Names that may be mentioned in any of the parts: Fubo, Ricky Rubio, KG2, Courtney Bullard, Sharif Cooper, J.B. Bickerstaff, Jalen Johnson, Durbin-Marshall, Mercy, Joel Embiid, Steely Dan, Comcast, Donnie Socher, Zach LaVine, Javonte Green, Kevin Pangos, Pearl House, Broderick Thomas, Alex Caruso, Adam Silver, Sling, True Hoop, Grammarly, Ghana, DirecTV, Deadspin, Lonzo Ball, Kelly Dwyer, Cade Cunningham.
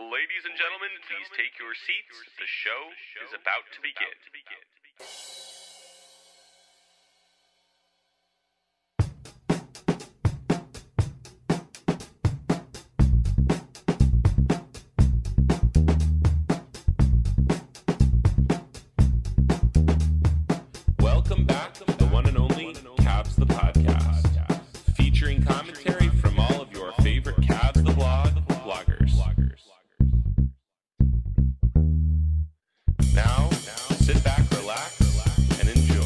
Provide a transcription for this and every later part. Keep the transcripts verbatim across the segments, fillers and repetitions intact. Ladies and gentlemen, please take your seats. The show is about to begin. Welcome back to the one and only Cavs the Podcast, featuring commentary from all of your favorite Cavs the Blog bloggers. Now, sit back, relax, and enjoy.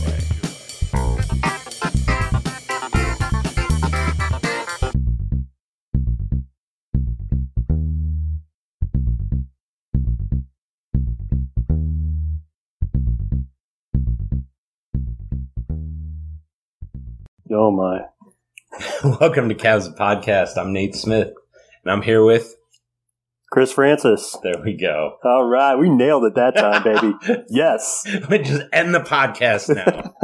Oh, my. Welcome to Cavs Podcast. I'm Nate Smith, and I'm here with Chris Francis. There we go. All right. We nailed it that time, baby. Yes. Let me just end the podcast now.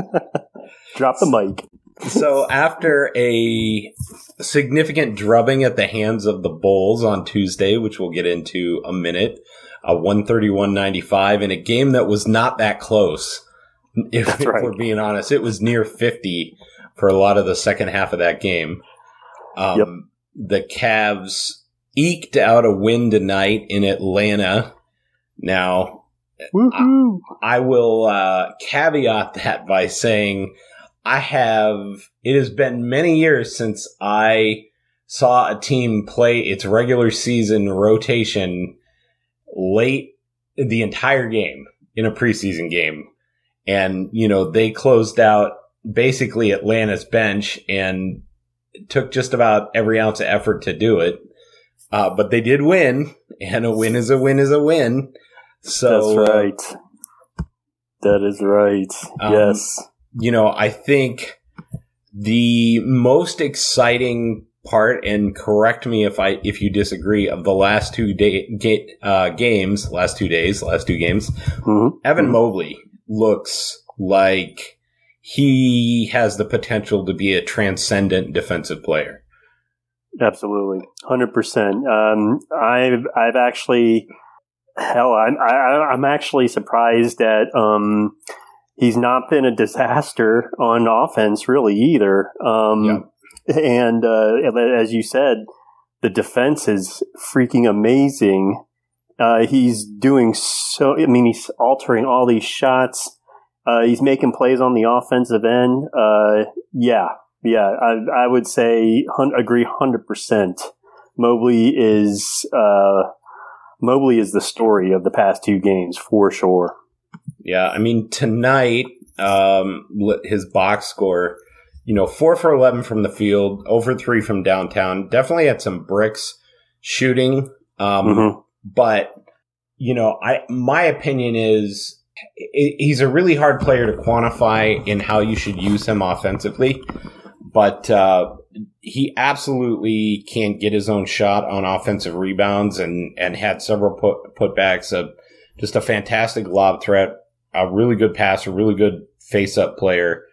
Drop the mic. So after a significant drubbing at the hands of the Bulls on Tuesday, which we'll get into a minute, a one thirty-one ninety-five in a game that was not that close, if, That's right. if we're being honest. It was near fifty for a lot of the second half of that game. Um, yep. The Cavs eked out a win tonight in Atlanta. Now, I, I will uh, caveat that by saying I have. It has been many years since I saw a team play its regular season rotation late the entire game in a preseason game, and you know they closed out basically Atlanta's bench and it took just about every ounce of effort to do it. Uh, but they did win, and a win is a win is a win. So that's right. Uh, that is right. Um, yes. You know, I think the most exciting part, and correct me if I if you disagree, of the last two day ga- uh, games, last two days, last two games, mm-hmm. Evan Mobley looks like he has the potential to be a transcendent defensive player. Absolutely, hundred um, percent. I've I've actually, hell, I'm I, I'm actually surprised that um, he's not been a disaster on offense really either. Um, yeah. And uh, as you said, the defense is freaking amazing. Uh, he's doing so. I mean, he's altering all these shots. Uh, he's making plays on the offensive end. Uh, yeah. Yeah, I, I would say agree one hundred percent. Mobley is uh, Mobley is the story of the past two games for sure. Yeah, I mean tonight, um, his box score, you know, four for eleven from the field, over three from downtown. Definitely had some bricks shooting, um, mm-hmm. but you know, I my opinion is. He's a really hard player to quantify in how you should use him offensively, but uh, he absolutely can't get his own shot on offensive rebounds, and, and had several put, putbacks, a, just a fantastic lob threat, a really good passer, really good face-up player.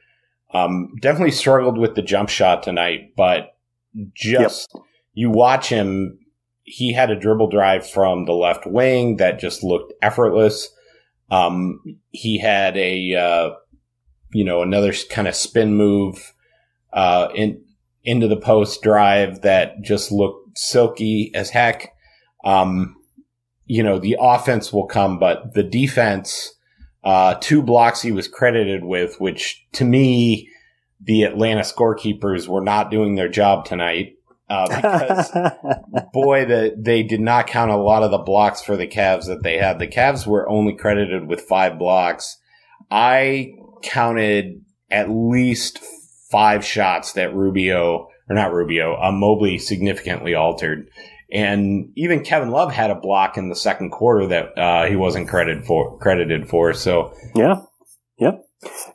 Um, definitely struggled with the jump shot tonight, but just yep. you watch him, he had a dribble drive from the left wing that just looked effortless. Um, he had a, uh, you know, another kind of spin move uh, in into the post drive that just looked silky as heck. Um, you know, the offense will come, but the defense, uh, two blocks he was credited with, which to me, the Atlanta scorekeepers were not doing their job tonight. Uh, because, boy, the, they did not count a lot of the blocks for the Cavs that they had. The Cavs were only credited with five blocks. I counted at least five shots that Rubio, or not Rubio, uh, Mobley significantly altered. And even Kevin Love had a block in the second quarter that uh, he wasn't credited for. Credited for. So yeah, yeah,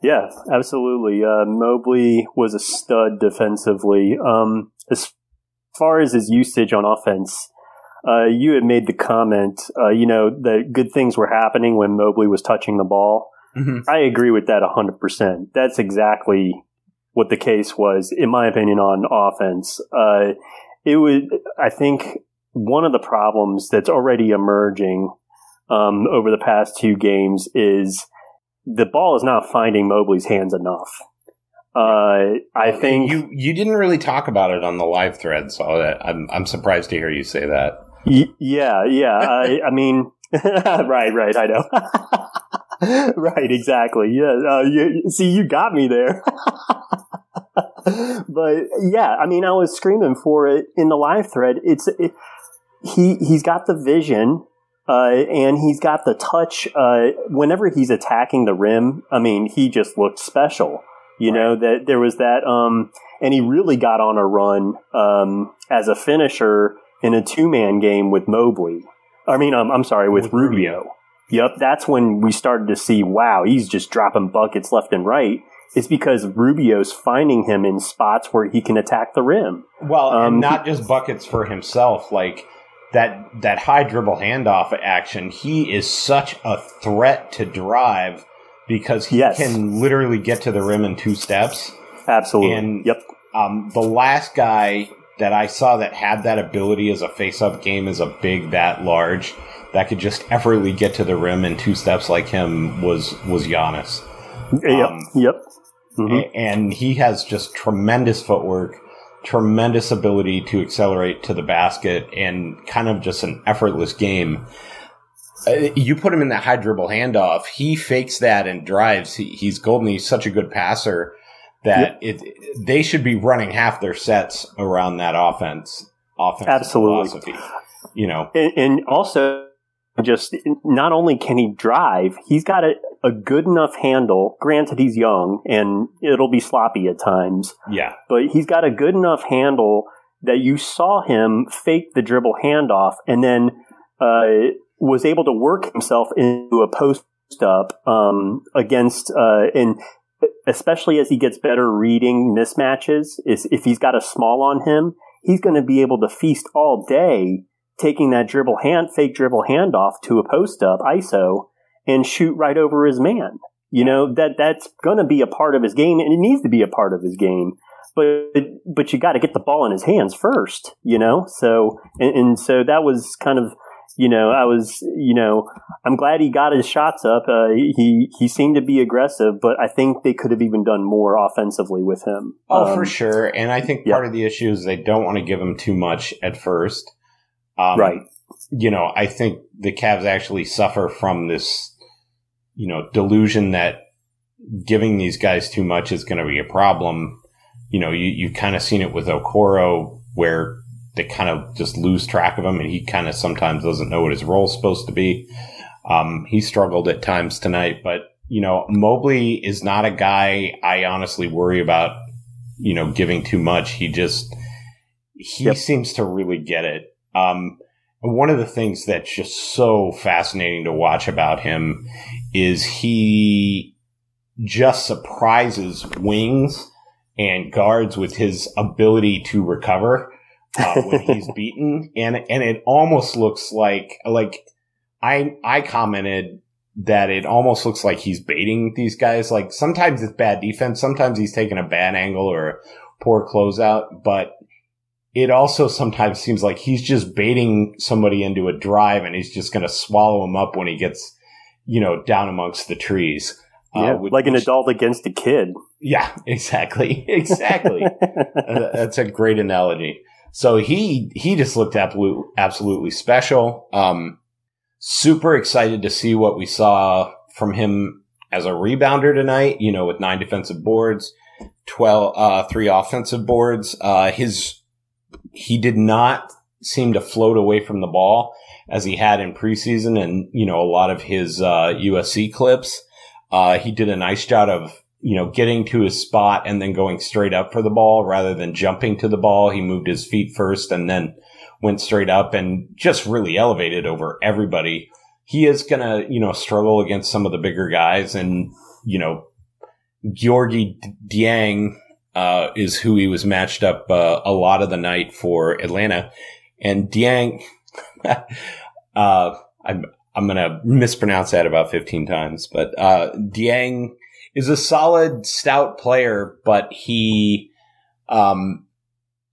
yeah, absolutely. Uh, Mobley was a stud defensively. Um, as far as his usage on offense, uh, you had made the comment, uh, you know, that good things were happening when Mobley was touching the ball. Mm-hmm. I agree with that one hundred percent. That's exactly what the case was, in my opinion, on offense. Uh, it was, I think, one of the problems that's already emerging um, over the past two games is the ball is not finding Mobley's hands enough. Uh, I think you you didn't really talk about it on the live thread, so that I'm I'm surprised to hear you say that. Y- yeah, yeah. I, I mean, right, right. I know. Right, exactly. Yeah. Uh, you, see, you got me there. But yeah, I mean, I was screaming for it in the live thread. It's it, he he's got the vision, uh, and he's got the touch. Uh, whenever he's attacking the rim, I mean, he just looked special. You know, that there was that, um, and he really got on a run um, as a finisher in a two-man game with Mobley. I mean, um, I'm sorry, with, with Rubio. Rubio. Yep, that's when we started to see, wow, he's just dropping buckets left and right. It's because Rubio's finding him in spots where he can attack the rim. Well, um, and not just buckets for himself, like that that high dribble handoff action. He is such a threat to drive. Because he yes. can literally get to the rim in two steps. Absolutely. And yep. um, the last guy that I saw that had that ability as a face-up game, as a big that large, that could just effortlessly get to the rim in two steps like him was was Giannis. Yep. Um, yep. Mm-hmm. And he has just tremendous footwork, tremendous ability to accelerate to the basket, and kind of just an effortless game. You put him in that high dribble handoff. He fakes that and drives. He, he's golden. He's such a good passer that yep. it, they should be running half their sets around that offense. Offensive Absolutely. Philosophy, you know, and, and also just not only can he drive, he's got a, a good enough handle. Granted, he's young and it'll be sloppy at times. Yeah, but he's got a good enough handle that you saw him fake the dribble handoff and then. Uh, was able to work himself into a post-up um, against, uh, and especially as he gets better reading mismatches, is if he's got a small on him, he's going to be able to feast all day taking that dribble hand, fake dribble handoff to a post-up I S O and shoot right over his man. You know, that that's going to be a part of his game, and it needs to be a part of his game. But but you got to get the ball in his hands first, you know? So, and, and so that was kind of, You know, I was, you know, I'm glad he got his shots up. Uh, he he seemed to be aggressive, but I think they could have even done more offensively with him. Oh, um, for sure. And I think part yeah. of the issue is they don't want to give him too much at first. Um, right. You know, I think the Cavs actually suffer from this, you know, delusion that giving these guys too much is going to be a problem. You know, you, you've kind of seen it with Okoro where they kind of just lose track of him, and he kind of sometimes doesn't know what his role is supposed to be. Um, he struggled at times tonight, but, you know, Mobley is not a guy I honestly worry about, you know, giving too much. He just, he yep. seems to really get it. Um, one of the things that's just so fascinating to watch about him is he just surprises wings and guards with his ability to recover uh, when he's beaten. And, and it almost looks like, like I, I commented that it almost looks like he's baiting these guys. Like sometimes it's bad defense. Sometimes he's taking a bad angle or a poor closeout, but it also sometimes seems like he's just baiting somebody into a drive and he's just going to swallow him up when he gets, you know, down amongst the trees. Yeah, uh, which, like an adult against a kid. Yeah, exactly. Exactly. uh, that's a great analogy. So he he just looked absolute, absolutely special. Um, super excited to see what we saw from him as a rebounder tonight, you know, with nine defensive boards, twelve, uh, three offensive boards. Uh, his he did not seem to float away from the ball as he had in preseason and, you know, a lot of his uh, U S C clips. Uh, he did a nice job of, you know, getting to his spot and then going straight up for the ball rather than jumping to the ball. He moved his feet first and then went straight up and just really elevated over everybody. He is going to, you know, struggle against some of the bigger guys. And, you know, Georgi Dieng uh, is who he was matched up uh, a lot of the night for Atlanta. And Dieng, uh, I'm, I'm going to mispronounce that about fifteen times, but uh, Dieng is a solid, stout player, but he um,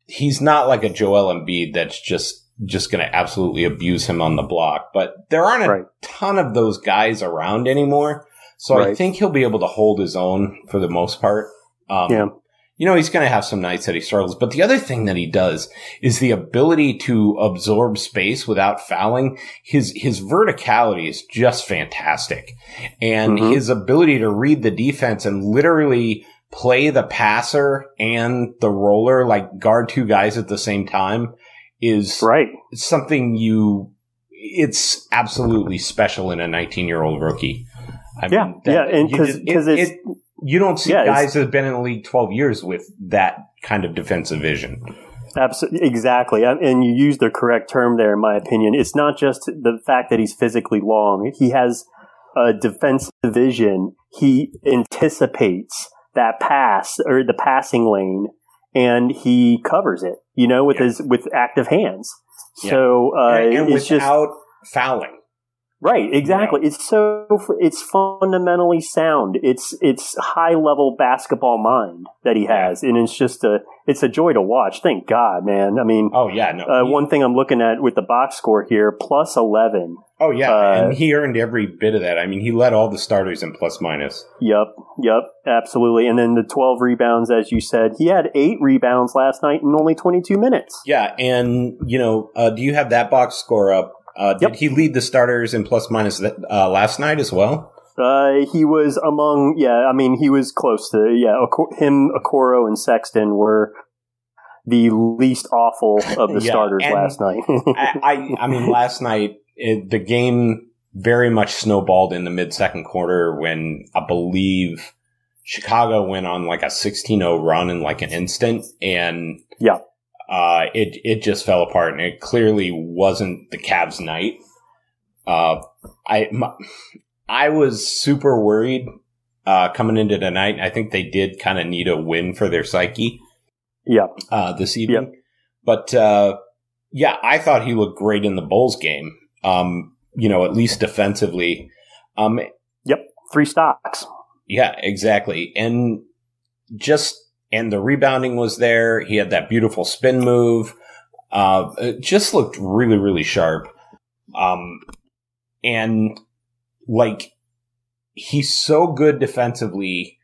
he's not like a Joel Embiid that's just, just going to absolutely abuse him on the block. But there aren't a right. ton of those guys around anymore, so right. I think he'll be able to hold his own for the most part. Um, yeah. You know, he's going to have some nights that he struggles. But the other thing that he does is the ability to absorb space without fouling. His his verticality is just fantastic. And mm-hmm. his ability to read the defense and literally play the passer and the roller, like guard two guys at the same time, is right. something you – it's absolutely special in a nineteen-year-old rookie. I yeah, mean, that, yeah, and because it, it's it, – You don't see yeah, guys that have been in the league twelve years with that kind of defensive vision. Absolutely, exactly. And you used the correct term there, in my opinion. It's not just the fact that he's physically long. He has a defensive vision. He anticipates that pass or the passing lane, and he covers it, you know, with yeah. his with active hands. Yeah. So uh, and, and it's without just, fouling. Right, exactly. It's so it's fundamentally sound. It's it's high level basketball mind that he has, and it's just a it's a joy to watch. Thank God, man. I mean, oh yeah. No, uh, he, one thing I'm looking at with the box score here, plus eleven. Oh yeah, uh, and he earned every bit of that. I mean, he led all the starters in plus minus. Yep, yep, absolutely. And then the twelve rebounds, as you said, he had eight rebounds last night in only twenty-two minutes. Yeah, and you know, uh, do you have that box score up? Uh, did yep. he lead the starters in plus minus that, uh, last night as well? Uh, he was among, yeah, I mean, he was close to, yeah, him, Okoro, and Sexton were the least awful of the yeah, starters last night. I, I, I mean, last night, it, the game very much snowballed in the mid-second quarter when I believe Chicago went on like a sixteen oh run in like an instant. And yeah. Uh, it, it just fell apart, and it clearly wasn't the Cavs' night. Uh, I, my, I was super worried, uh, coming into tonight. I think they did kind of need a win for their psyche. Yeah. Uh, this evening. Yeah. But, uh, yeah, I thought he looked great in the Bulls game. Um, you know, at least defensively. Um, yep. Three stocks. Yeah, exactly. And just, And the rebounding was there. He had that beautiful spin move. Uh, it just looked really, really sharp. Um, and, like, he's so good defensively.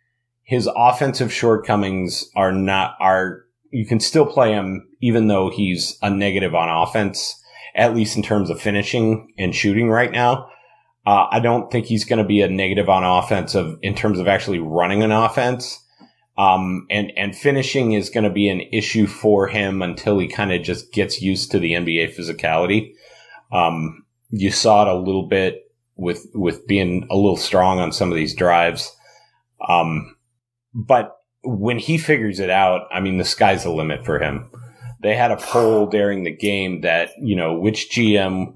His offensive shortcomings are not – are you can still play him even though he's a negative on offense, at least in terms of finishing and shooting right now. Uh, I don't think he's going to be a negative on offense of, in terms of actually running an offense. Um, and, and finishing is going to be an issue for him until he kind of just gets used to the N B A physicality. Um, you saw it a little bit with, with being a little strong on some of these drives. Um, but when he figures it out, I mean, the sky's the limit for him. They had a poll during the game that, you know, which G M,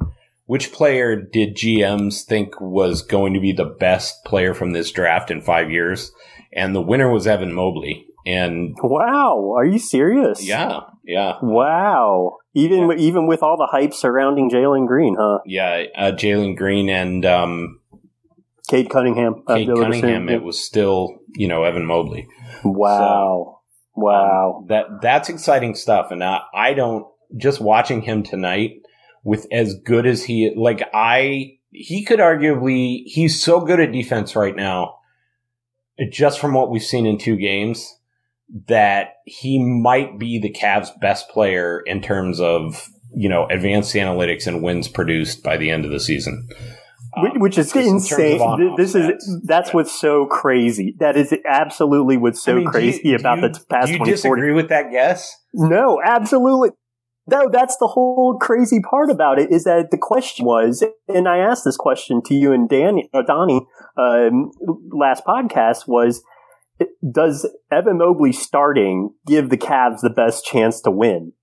which player did G Ms think was going to be the best player from this draft in five years? And the winner was Evan Mobley. And wow, are you serious? Yeah, yeah. Wow. Even yeah. even with all the hype surrounding Jalen Green, huh? Yeah, uh, Jalen Green and um, Cade Cunningham. Cade uh, Cunningham. It was still, you know, Evan Mobley. Wow, so, wow. Um, that that's exciting stuff. And I, I don't just watching him tonight with as good as he like I he could arguably he's so good at defense right now, just from what we've seen in two games, that he might be the Cavs' best player in terms of, you know, advanced analytics and wins produced by the end of the season. Um, Which is insane. In this is stats. That's what's so crazy. That is absolutely what's so I mean, crazy do you, about do you, the past twenty-four. Do you disagree with that guess? No, absolutely. No, that's the whole crazy part about it, is that the question was, and I asked this question to you and Danny, uh, Donnie um, last podcast, was, does Evan Mobley starting give the Cavs the best chance to win?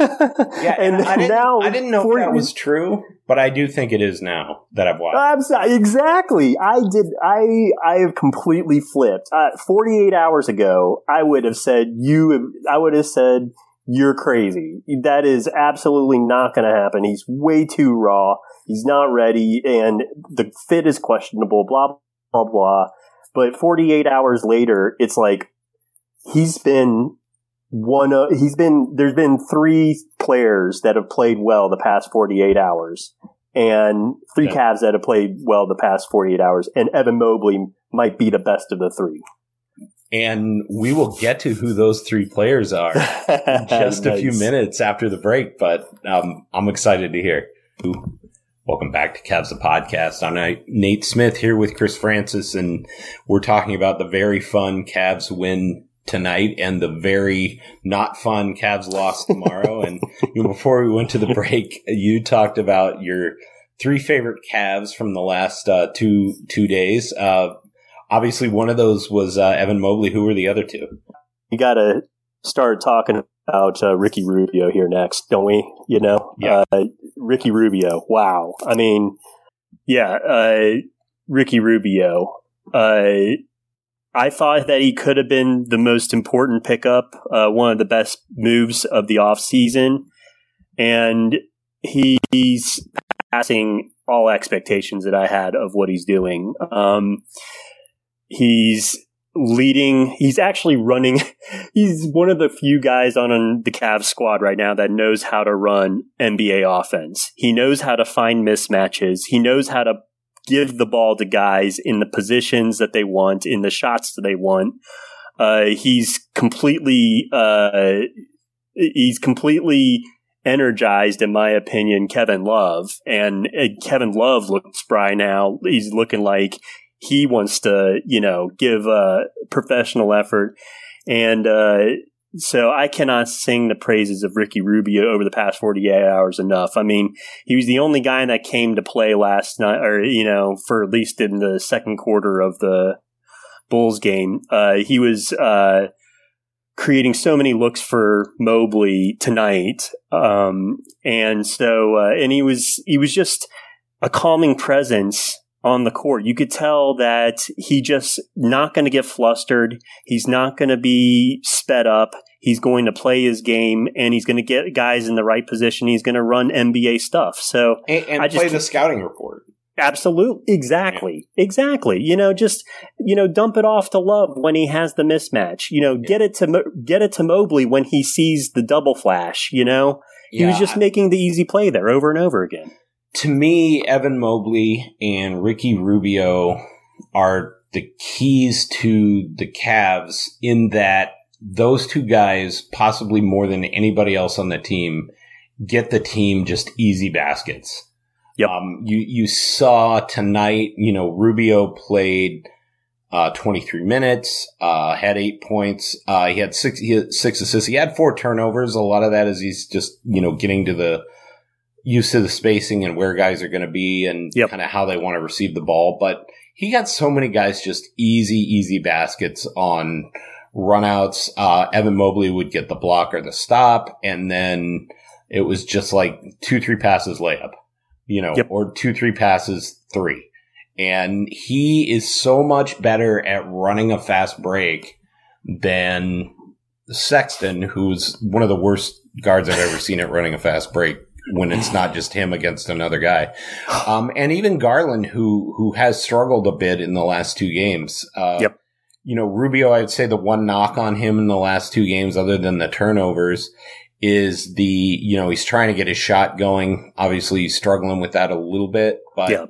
yeah, and, and I, didn't, now I didn't know for, if that was true, but I do think it is now that I've watched. I'm sorry, exactly. I did. I I have completely flipped. Uh, forty-eight hours ago, I would have said you. I would have said you're crazy. That is absolutely not going to happen. He's way too raw. He's not ready, and the fit is questionable. Blah blah blah. But forty-eight hours later, it's like he's been one of he's been there's been three players that have played well the past forty-eight hours, and three yeah. Cavs that have played well the past forty-eight hours, and Evan Mobley might be the best of the three. And we will get to who those three players are in just nice. a few minutes after the break, but um, I'm excited to hear. Ooh. Welcome back to Cavs the Podcast. I'm Nate Smith here with Chris Francis, and we're talking about the very fun Cavs win tonight and the very not fun Cavs loss tomorrow. And you know, before we went to the break, you talked about your three favorite Cavs from the last uh, two two days. Uh, obviously, one of those was uh, Evan Mobley. Who were the other two? You got to start talking about uh, Ricky Rubio here next, don't we? You know, yeah. uh, Ricky Rubio. Wow. I mean, yeah, uh, Ricky Rubio. Uh, I thought that he could have been the most important pickup, uh, one of the best moves of the offseason. And he, he's passing all expectations that I had of what he's doing. Um, he's leading. He's actually running. He's one of the few guys on, on the Cavs squad right now that knows how to run N B A offense. He knows how to find mismatches. He knows how to give the ball to guys in the positions that they want, in the shots that they want. Uh, he's completely, uh, he's completely energized, in my opinion, Kevin Love. And uh, Kevin Love looks spry now. He's looking like he wants to, you know, give a professional effort. And uh, so I cannot sing the praises of Ricky Rubio over the past forty-eight hours enough. I mean, he was the only guy that came to play last night, or, you know, for at least in the second quarter of the Bulls game. Uh, he was uh, creating so many looks for Mobley tonight. Um, and so, uh, and he was, he was just a calming presence on the court. You could tell that he just not going to get flustered. He's not going to be sped up. He's going to play his game, and he's going to get guys in the right position. He's going to run N B A stuff. So and, and I just, play the scouting report. Absolutely, exactly, yeah. exactly. You know, just you know, dump it off to Love when he has the mismatch. You know, yeah. get it to get it to Mobley when he sees the double flash. You know, he yeah, was just I, making the easy play there over and over again. To me, Evan Mobley and Ricky Rubio are the keys to the Cavs, in that those two guys, possibly more than anybody else on the team, get the team just easy baskets. Yep. Um, you, you saw tonight, you know, Rubio played uh, twenty-three minutes, uh, had eight points. Uh, he had six, he had six assists. He had four turnovers. A lot of that is he's just, you know, getting to the used to the spacing and where guys are going to be and yep. kind of how they want to receive the ball. But he got so many guys just easy, easy baskets on runouts. Uh, Evan Mobley would get the block or the stop, and then it was just like two, three passes layup, you know, yep. or two, three passes three. And he is so much better at running a fast break than Sexton, who's one of the worst guards I've ever seen at running a fast break when it's not just him against another guy. Um, and even Garland, who who has struggled a bit in the last two games. Uh, yep. You know, Rubio, I'd say the one knock on him in the last two games, other than the turnovers, is the, you know, he's trying to get his shot going. Obviously, he's struggling with that a little bit, but, yeah.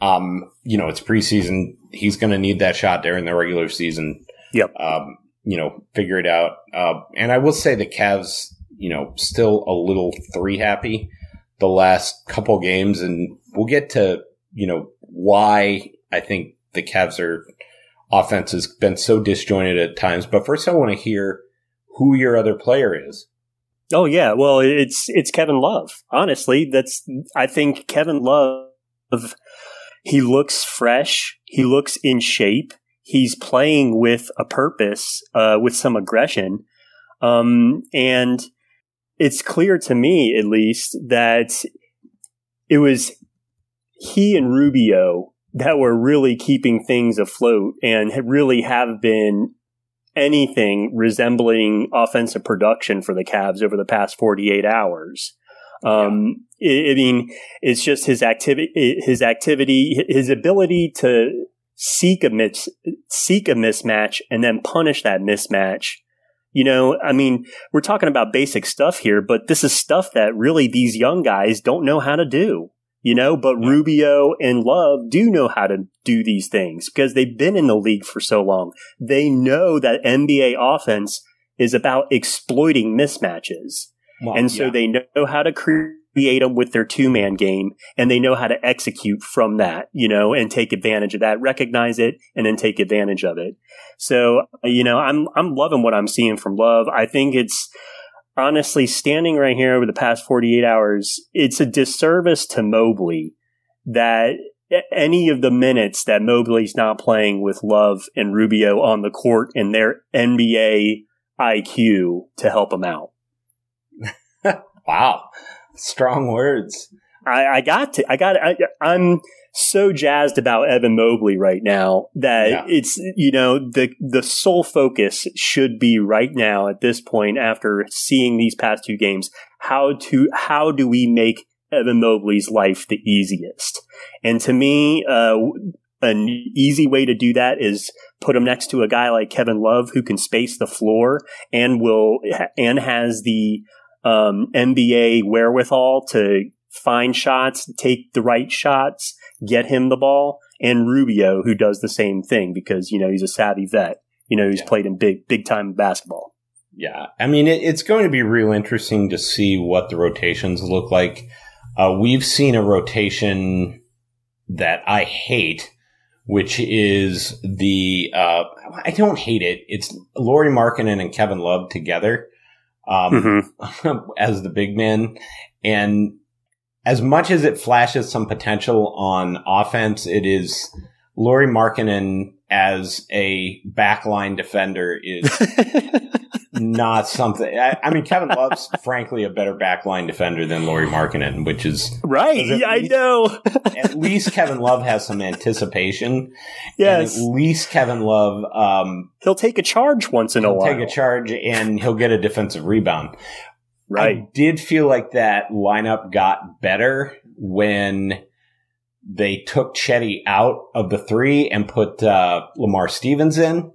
um, you know, it's preseason. He's going to need that shot during the regular season. Yep. Um, you know, figure it out. Uh, and I will say the Cavs, you know, still a little three happy the last couple games. And we'll get to, you know, why I think the Cavs are. Offense has been so disjointed at times, but first I want to hear who your other player is. Oh yeah, well it's it's Kevin Love. Honestly, that's I think Kevin Love. He looks fresh. He looks in shape. He's playing with a purpose, uh, with some aggression, um, and it's clear to me, at least, that it was he and Rubio that were really keeping things afloat and had really have been anything resembling offensive production for the Cavs over the past forty-eight hours. Um, yeah. it, I mean, it's just his activity, his activity, his ability to seek a mis- seek a mismatch and then punish that mismatch. You know, I mean, we're talking about basic stuff here, but this is stuff that really these young guys don't know how to do. You know, but yeah. Rubio and Love do know how to do these things because they've been in the league for so long. They know that N B A offense is about exploiting mismatches. Well, and so yeah. they know how to create them with their two-man game, and they know how to execute from that, you know, and take advantage of that, recognize it, and then take advantage of it. So, you know, I'm I'm loving what I'm seeing from Love. I think it's... Honestly, standing right here over the past forty-eight hours, it's a disservice to Mobley that any of the minutes that Mobley's not playing with Love and Rubio on the court and their N B A I Q to help him out. Wow. Strong words. I, I got to, I got, I, I'm so jazzed about Evan Mobley right now that yeah. it's, you know, the, the sole focus should be right now at this point, after seeing these past two games, how to, how do we make Evan Mobley's life the easiest? And to me, uh, an easy way to do that is put him next to a guy like Kevin Love, who can space the floor and will, and has the, um, N B A wherewithal to find shots, take the right shots, get him the ball, and Rubio, who does the same thing because, you know, he's a savvy vet. You know, he's yeah. played in big, big time basketball. Yeah. I mean, it, it's going to be real interesting to see what the rotations look like. Uh, we've seen a rotation that I hate, which is the, uh, I don't hate it. It's Lauri Markkanen and Kevin Love together um, mm-hmm. as the big man. And as much as it flashes some potential on offense, it is Lauri Markkanen as a backline defender is not something. I, I mean, Kevin Love's frankly a better backline defender than Lauri Markkanen, which is right. Yeah, least, I know. At least Kevin Love has some anticipation. Yes. And at least Kevin Love, um, he'll take a charge once in a while. He'll take a charge and he'll get a defensive rebound. Right. I did feel like that lineup got better when they took Chetty out of the three and put uh, Lamar Stevens in.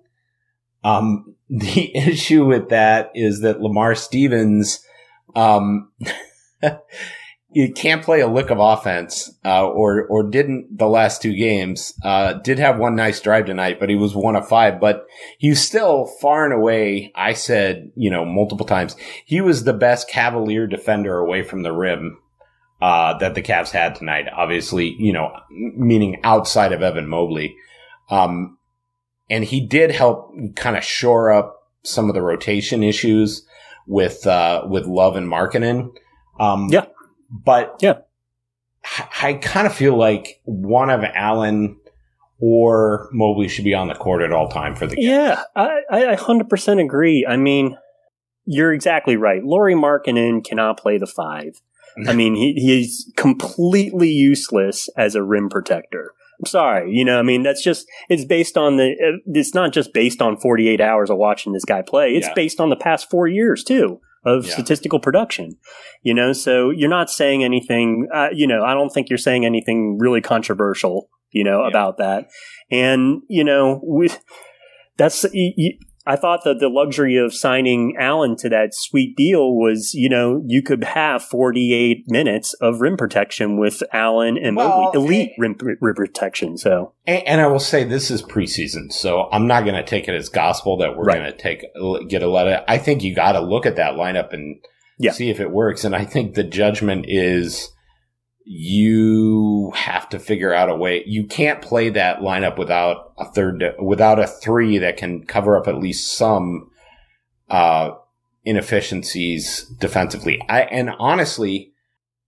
Um, the issue with that is that Lamar Stevens um, he can't play a lick of offense, uh, or or didn't the last two games. Uh, did have one nice drive tonight, but he was one of five. But he's still far and away. I said, you know, multiple times, he was the best Cavalier defender away from the rim uh, that the Cavs had tonight. Obviously, you know, meaning outside of Evan Mobley, um, and he did help kind of shore up some of the rotation issues with uh, with Love and Markkanen. Um, yeah. But yeah, I kind of feel like one of Allen or Mobley should be on the court at all time for the game. Yeah, I, I one hundred percent agree. I mean, you're exactly right. Lauri Markkanen cannot play the five. I mean, he he's completely useless as a rim protector. I'm sorry. You know, I mean, that's just, it's based on the, it's not just based on forty-eight hours of watching this guy play. It's yeah. based on the past four years too of yeah. statistical production, you know, so you're not saying anything, uh, you know, I don't think you're saying anything really controversial, you know, yeah. about that. And, you know, with that's, you, I thought that the luxury of signing Allen to that sweet deal was, you know, you could have forty-eight minutes of rim protection with Allen and well, Mobley, elite and, rim, rim protection. So, and, and I will say this is preseason, so I'm not going to take it as gospel that we're right. going to take get a lot of. I think you got to look at that lineup and yeah. see if it works. And I think the judgment is you have to figure out a way. You can't play that lineup without a third, without a three that can cover up at least some uh, inefficiencies defensively. I, and honestly,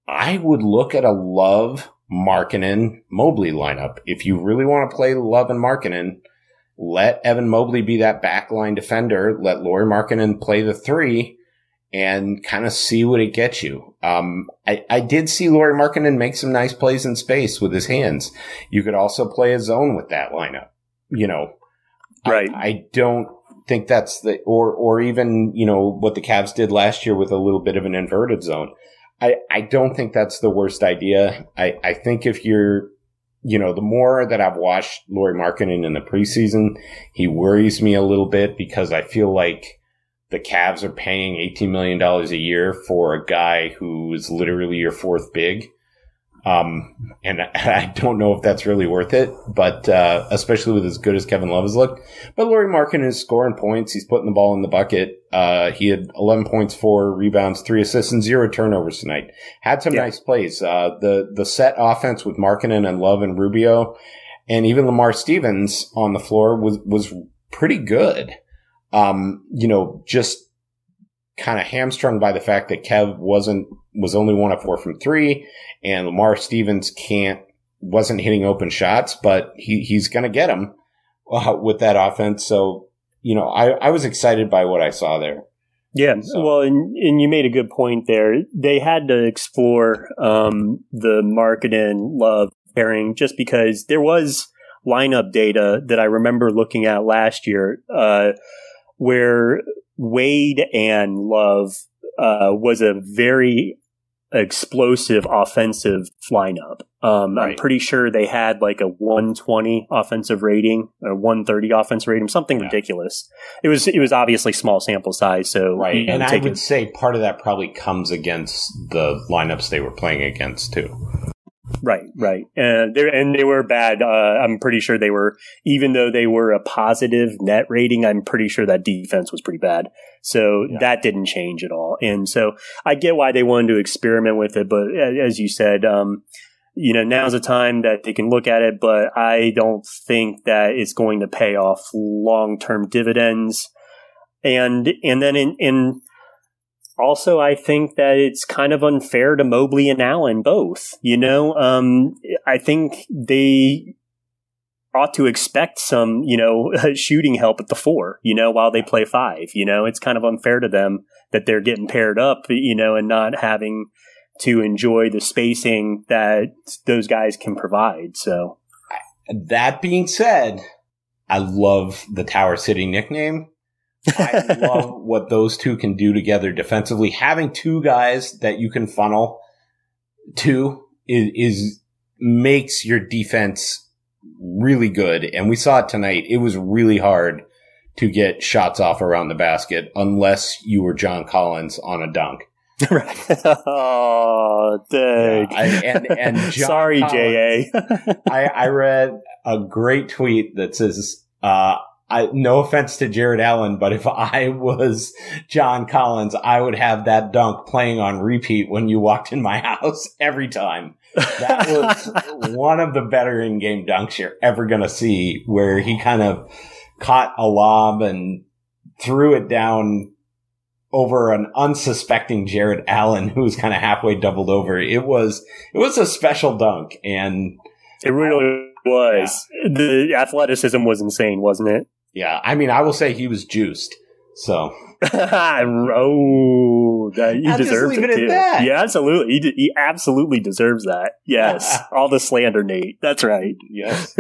I would look at a Love, Markkanen, Mobley lineup. If you really want to play Love and Markkanen, let Evan Mobley be that backline defender. Let Lauri Markkanen play the three. And kind of see what it gets you. Um, I, I did see Lauri Markkanen make some nice plays in space with his hands. You could also play a zone with that lineup. You know, right? I, I don't think that's the or or even you know what the Cavs did last year with a little bit of an inverted zone. I I don't think that's the worst idea. I I think if you're you know the more that I've watched Lauri Markkanen in the preseason, he worries me a little bit because I feel like the Cavs are paying eighteen million dollars a year for a guy who is literally your fourth big. Um, and I don't know if that's really worth it, but uh, especially with as good as Kevin Love has looked. But Lauri Markkanen is scoring points. He's putting the ball in the bucket. Uh, he had eleven points, four rebounds, three assists, and zero turnovers tonight. Had some yeah. nice plays. Uh, the, the set offense with Markkanen and Love and Rubio and even Lamar Stevens on the floor was, was pretty good. Um, you know, just kind of hamstrung by the fact that Kev wasn't, was only one of four from three and Lamar Stevens can't, wasn't hitting open shots, but he, he's going to get them uh, with that offense. So, you know, I, I was excited by what I saw there. Yeah. So. Well, and, and you made a good point there. They had to explore, um, the Markkanen Love pairing just because there was lineup data that I remember looking at last year, uh, where Wade and Love uh, was a very explosive offensive lineup. Um, right. I'm pretty sure they had like a one twenty offensive rating or one thirty offensive rating, something yeah. ridiculous. It was it was obviously small sample size. So right, you know, and I would it. say part of that probably comes against the lineups they were playing against too. Right, right. And, and they were bad. Uh, I'm pretty sure they were, even though they were a positive net rating, I'm pretty sure that defense was pretty bad. So yeah. that didn't change at all. And so I get why they wanted to experiment with it. But as you said, um, you know, now's the time that they can look at it. But I don't think that it's going to pay off long-term dividends. And and then in... in Also, I think that it's kind of unfair to Mobley and Allen both, you know? Um, I think they ought to expect some, you know, shooting help at the four, you know, while they play five, you know? It's kind of unfair to them that they're getting paired up, you know, and not having to enjoy the spacing that those guys can provide, so. That being said, I love the Tower City nickname. I love what those two can do together defensively. Having two guys that you can funnel to is, is makes your defense really good. And we saw it tonight. It was really hard to get shots off around the basket unless you were John Collins on a dunk. Right. Oh, dang. Yeah, I, and, and John Sorry, Collins, J A I, I read a great tweet that says, uh, I, no offense to Jared Allen, but if I was John Collins, I would have that dunk playing on repeat when you walked in my house every time. That was one of the better in-game dunks you're ever going to see, where he kind of caught a lob and threw it down over an unsuspecting Jared Allen who was kind of halfway doubled over. It was it was a special dunk, and it really was. Yeah. The athleticism was insane, wasn't it? Yeah. I mean, I will say he was juiced. So. Oh, No, that he I'll deserves just leave it, it too. At that. Yeah, absolutely. He, de- he absolutely deserves that. Yes, all the slander, Nate. That's right. Yes,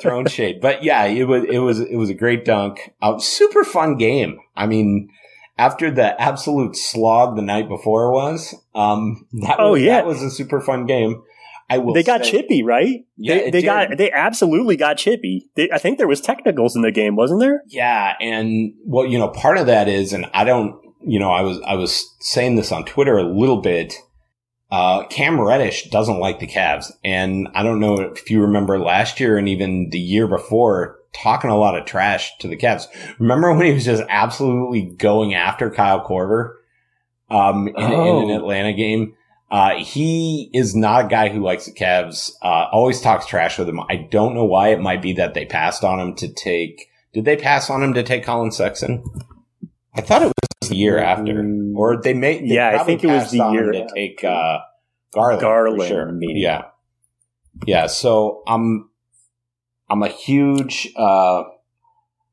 thrown shade. But yeah, it was it was it was a great dunk. Uh, super fun game. I mean, after the absolute slog the night before was, um, that oh was, yeah, that was a super fun game. I will. They got say, chippy, right? Yeah, they, they got they absolutely got chippy. They, I think there was technicals in the game, wasn't there? Yeah, and well, you know, part of that is, and I don't. You know, I was I was saying this on Twitter a little bit. Uh, Cam Reddish doesn't like the Cavs. And I don't know if you remember last year and even the year before talking a lot of trash to the Cavs. Remember when he was just absolutely going after Kyle Korver um, in, oh. in an Atlanta game? Uh, he is not a guy who likes the Cavs, uh, always talks trash with them. I don't know why. It might be that they passed on him to take – did they pass on him to take Collin Sexton? I thought it was. The year after, or they may, they yeah, I think it was the year to take uh, Garland. Garland, sure. yeah, yeah. So I'm, I'm a huge, uh,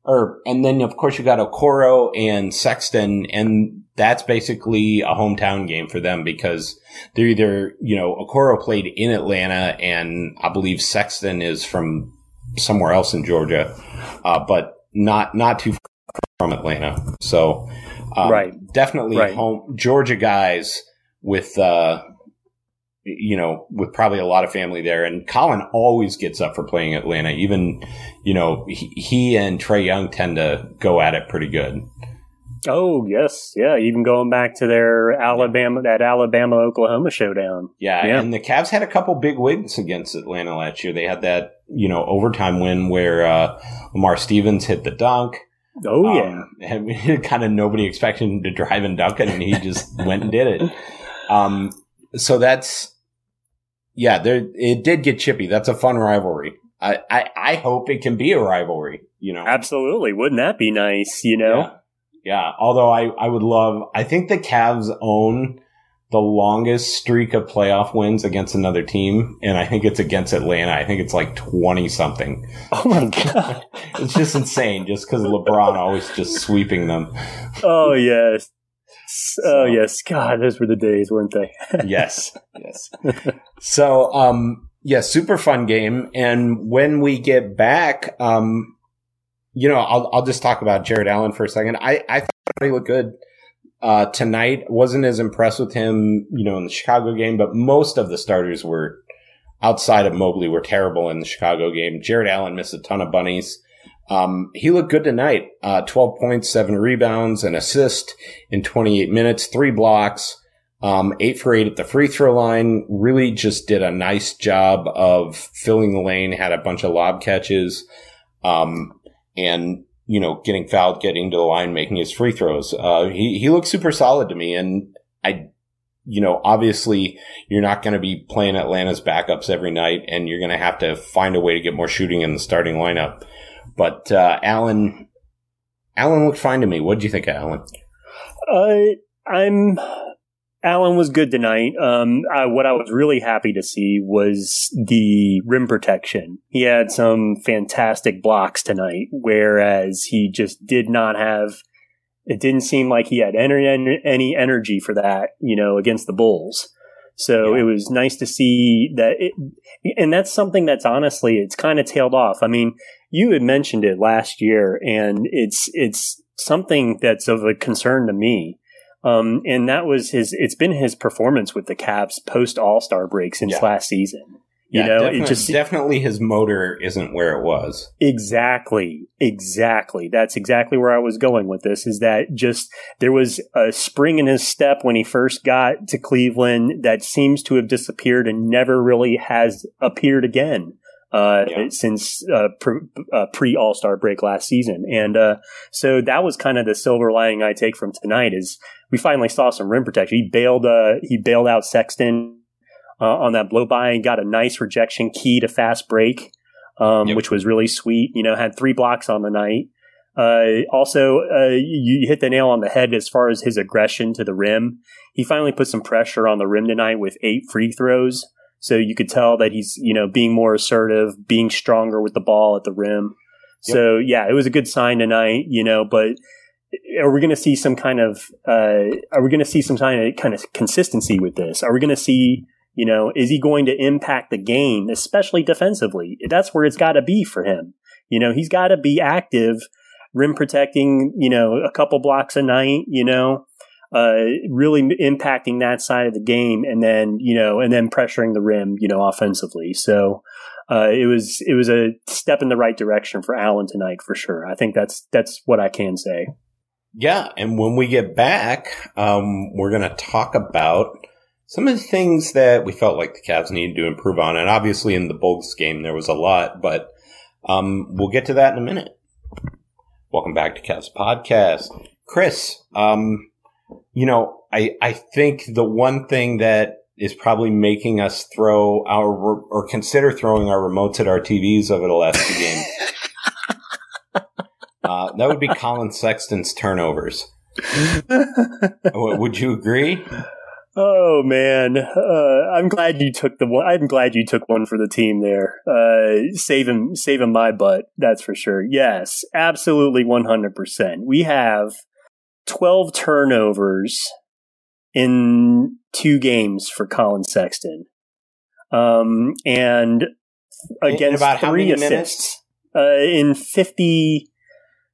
or and then of course you got Okoro and Sexton, and that's basically a hometown game for them because they're either you know Okoro played in Atlanta, and I believe Sexton is from somewhere else in Georgia, uh, but not not too far from Atlanta, so. Um, right, definitely right. Home Georgia guys with, uh, you know, with probably a lot of family there. And Collin always gets up for playing Atlanta. Even, you know, he, he and Trae Young tend to go at it pretty good. Oh yes, yeah. Even going back to their Alabama, that Alabama Oklahoma showdown. Yeah, yeah, and the Cavs had a couple big wins against Atlanta last year. They had that, you know, overtime win where uh, Lamar Stevens hit the dunk. Oh, yeah. Um, and kind of nobody expected him to drive and dunk it, and he just went and did it. Um, so that's, yeah, there it did get chippy. That's a fun rivalry. I, I, I hope it can be a rivalry, you know. Absolutely. Wouldn't that be nice, you know? Yeah. Yeah. Although I, I would love, I think the Cavs own the longest streak of playoff wins against another team, and I think it's against Atlanta. I think it's like twenty-something. Oh, my God. It's just insane, just because LeBron always just sweeping them. Oh, yes. So, oh, yes. God, those were the days, weren't they? Yes. Yes. So, um, yeah, super fun game. And when we get back, um, you know, I'll, I'll just talk about Jared Allen for a second. I, I thought he looked good. Uh, tonight, wasn't as impressed with him, you know, in the Chicago game, but most of the starters were outside of Mobley were terrible in the Chicago game. Jared Allen missed a ton of bunnies. Um, he looked good tonight. Uh, twelve points, seven rebounds, an assist in twenty-eight minutes, three blocks, um, eight for eight at the free throw line. Really just did a nice job of filling the lane, had a bunch of lob catches, um, and, you know, getting fouled, getting to the line, making his free throws. Uh, he, he looked super solid to me. And I, you know, obviously you're not going to be playing Atlanta's backups every night, and you're going to have to find a way to get more shooting in the starting lineup. But, uh, Allen, Allen looked fine to me. What did you think of Allen? Uh, I'm, Allen was good tonight. Um, I, what I was really happy to see was the rim protection. He had some fantastic blocks tonight, whereas he just did not have – it didn't seem like he had any, any energy for that, you know, against the Bulls. So yeah. It was nice to see that – and that's something that's honestly – it's kind of tailed off. I mean, you had mentioned it last year, and it's it's something that's of a concern to me. Um, and that was his, it's been his performance with the Cavs post all-star break since yeah. last season. You yeah, know, it just definitely his motor isn't where it was. Exactly. Exactly. That's exactly where I was going with this, is that just there was a spring in his step when he first got to Cleveland that seems to have disappeared and never really has appeared again. Uh, yeah. since, uh, pre, uh, pre all-star break last season. And, uh, so that was kind of the silver lining I take from tonight, is we finally saw some rim protection. He bailed, uh, he bailed out Sexton, uh, on that blow by and got a nice rejection key to fast break, um, yep. which was really sweet. You know, had three blocks on the night. Uh, also, uh, you hit the nail on the head as far as his aggression to the rim. He finally put some pressure on the rim tonight with eight free throws. So you could tell that he's, you know, being more assertive, being stronger with the ball at the rim. Yep. So, yeah, it was a good sign tonight, you know, but are we going to see some kind of uh, are we going to see some kind of kind of consistency with this? Are we going to see, you know, is he going to impact the game, especially defensively? That's where it's got to be for him. You know, he's got to be active, rim protecting, you know, a couple blocks a night, you know, uh, really impacting that side of the game, and then, you know, and then pressuring the rim, you know, offensively. So uh, it was it was a step in the right direction for Allen tonight, for sure. I think that's that's what I can say. Yeah, and when we get back, um, we're going to talk about some of the things that we felt like the Cavs needed to improve on. And obviously in the Bulls game, there was a lot, but um, we'll get to that in a minute. Welcome back to Cavs Podcast. Chris, um, you know, I, I think the one thing that is probably making us throw our or consider throwing our remotes at our T Vs over the last two games. Uh, that would be Collin Sexton's turnovers. Would you agree? Oh man, uh, I'm glad you took the one. I'm glad you took one for the team there. Uh, saving saving my butt, that's for sure. Yes, absolutely, one hundred percent. We have twelve turnovers in two games for Collin Sexton, um, and against in about three how many assists uh, in fifty.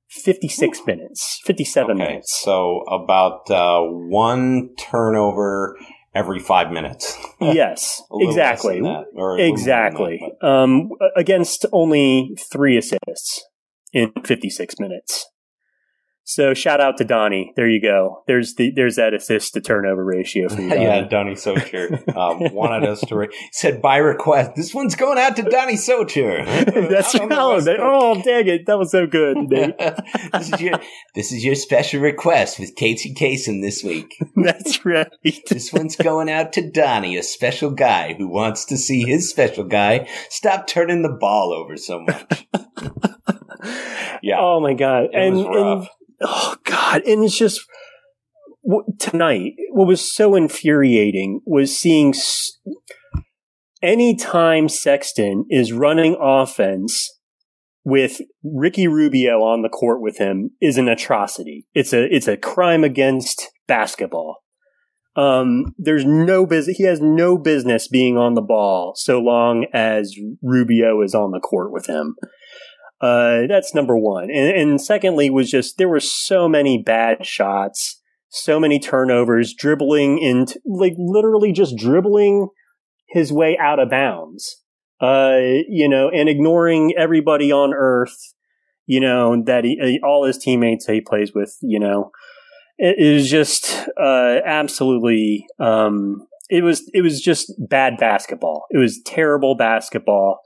fifty-six Ooh. minutes, fifty-seven okay, minutes. So about uh, one turnover every five minutes. Yes, exactly. That, exactly. That, um, against only three assists in fifty-six minutes. So shout out to Donnie. There you go. There's the there's that assist to turnover ratio for you. Yeah, Donnie Socher um, wanted us to re- said by request. This one's going out to Donnie Socher. That's how they, oh dang it, that was so good. this is your this is your special request with Casey Kasem this week. That's right. This one's going out to Donnie, a special guy who wants to see his special guy stop turning the ball over so much. Yeah. Oh my god. It and, was rough. and Oh, God. And it's just – tonight, what was so infuriating was seeing s- – any time Sexton is running offense with Ricky Rubio on the court with him is an atrocity. It's a it's a crime against basketball. Um, there's no bus- – he has no business being on the ball so long as Rubio is on the court with him. Uh, that's number one. And, and secondly was just, there were so many bad shots, so many turnovers, dribbling into, like literally just dribbling his way out of bounds, uh, you know, and ignoring everybody on earth, you know, that he, all his teammates that he plays with, you know, it, it was just, uh, absolutely, um, it was, it was just bad basketball. It was terrible basketball.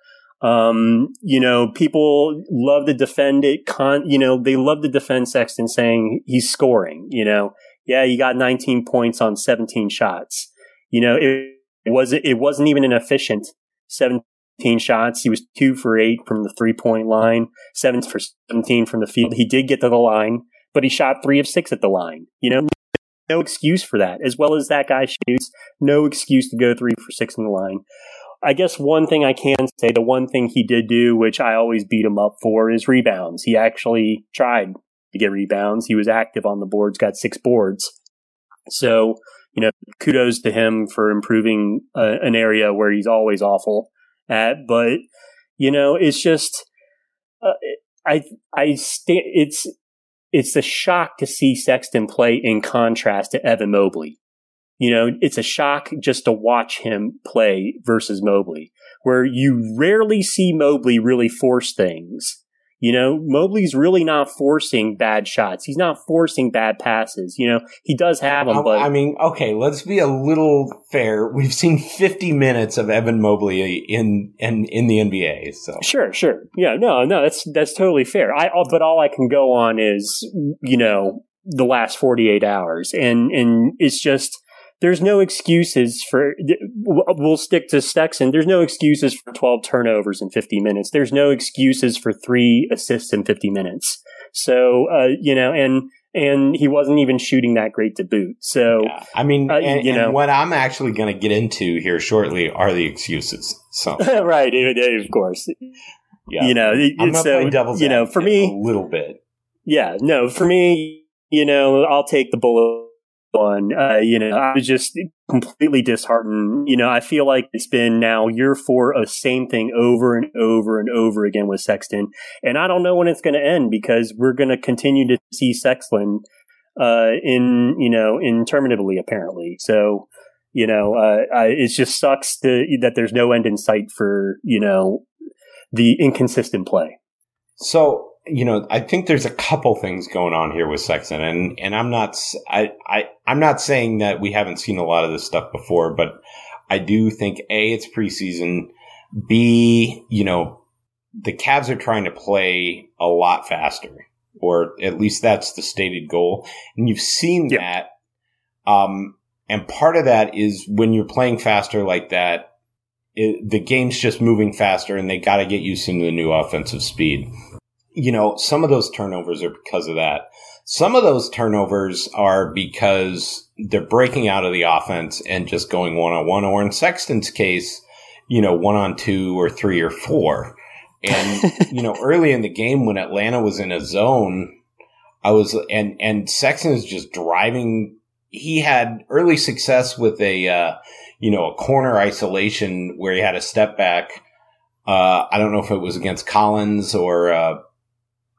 Um, you know, people love to defend it. Con, you know, they love to defend Sexton saying he's scoring, you know, yeah, you got nineteen points on seventeen shots. You know, it, it wasn't, it wasn't even an efficient seventeen shots. He was two for eight from the three point line, seven for seventeen from the field. He did get to the line, but he shot three of six at the line, you know, no excuse for that. As well as that guy shoots, no excuse to go three for six in the line. I guess one thing I can say, the one thing he did do, which I always beat him up for, is rebounds. He actually tried to get rebounds. He was active on the boards, got six boards. So, you know, kudos to him for improving uh, an area where he's always awful at. But, you know, it's just, uh, I, I, st- it's, it's a shock to see Sexton play in contrast to Evan Mobley. You know, it's a shock just to watch him play versus Mobley, where you rarely see Mobley really force things. You know, Mobley's really not forcing bad shots. He's not forcing bad passes. You know, he does have them, but... I mean, okay, let's be a little fair. We've seen fifty minutes of Evan Mobley in in, in the N B A, so... Sure, sure. Yeah, no, no, that's that's totally fair. I But all I can go on is, you know, the last forty-eight hours, and and it's just... There's no excuses for, we'll stick to Sexton. There's no excuses for twelve turnovers in fifty minutes. There's no excuses for three assists in fifty minutes. So, uh, you know, and, and he wasn't even shooting that great to boot. So, yeah. I mean, uh, and, you know, and what I'm actually going to get into here shortly are the excuses. So, right. Of course. Yeah. You know, I'm not so, playing devil's you know, for me, a little bit. Yeah. No, for me, you know, I'll take the bullet one. Uh, you know, I was just completely disheartened. You know, I feel like it's been now year four of same thing over and over and over again with Sexton. And I don't know when it's going to end, because we're going to continue to see Sexton uh, in, you know, interminably, apparently. So, you know, uh, I, it just sucks to, that there's no end in sight for, you know, the inconsistent play. So, you know, I think there's a couple things going on here with Sexton, and, and I'm not, I, I, I'm not saying that we haven't seen a lot of this stuff before, but I do think A, it's preseason. B, you know, the Cavs are trying to play a lot faster, or at least that's the stated goal. And you've seen yep. that. Um, and part of that is when you're playing faster like that, it, the game's just moving faster, and they got to get used to the new offensive speed. You know, some of those turnovers are because of that. Some of those turnovers are because they're breaking out of the offense and just going one-on-one, or in Sexton's case, you know, one-on-two or three or four. And, you know, early in the game when Atlanta was in a zone, I was – and and Sexton is just driving – he had early success with a, uh, you know, a corner isolation where he had a step back. Uh, I don't know if it was against Collins or uh, –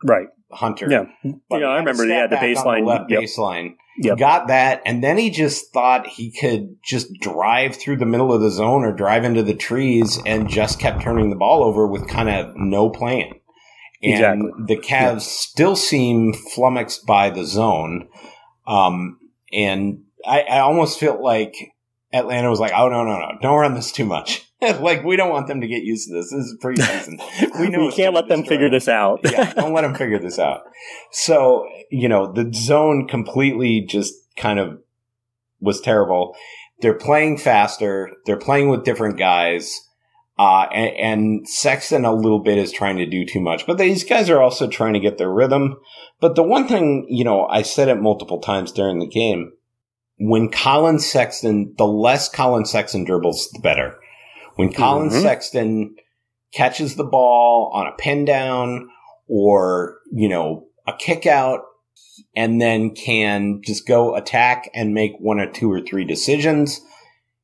Right. Hunter. Yeah. But yeah, I remember he had the baseline. Left yep. baseline. Yep. Got that. And then he just thought he could just drive through the middle of the zone or drive into the trees, and just kept turning the ball over with kind of no plan. And exactly. the Cavs yeah. still seem flummoxed by the zone. Um, and I, I almost feel like Atlanta was like, oh, no, no, no, don't run this too much. Like, we don't want them to get used to this. This is preseason. We know we can't let them figure this out. Yeah, don't let them figure this out. So, you know, the zone completely just kind of was terrible. They're playing faster. They're playing with different guys. Uh, and, and Sexton a little bit is trying to do too much. But these guys are also trying to get their rhythm. But the one thing, you know, I said it multiple times during the game, when Collin Sexton, the less Collin Sexton dribbles, the better. When Collin mm-hmm. Sexton catches the ball on a pin down or, you know, a kick out, and then can just go attack and make one or two or three decisions,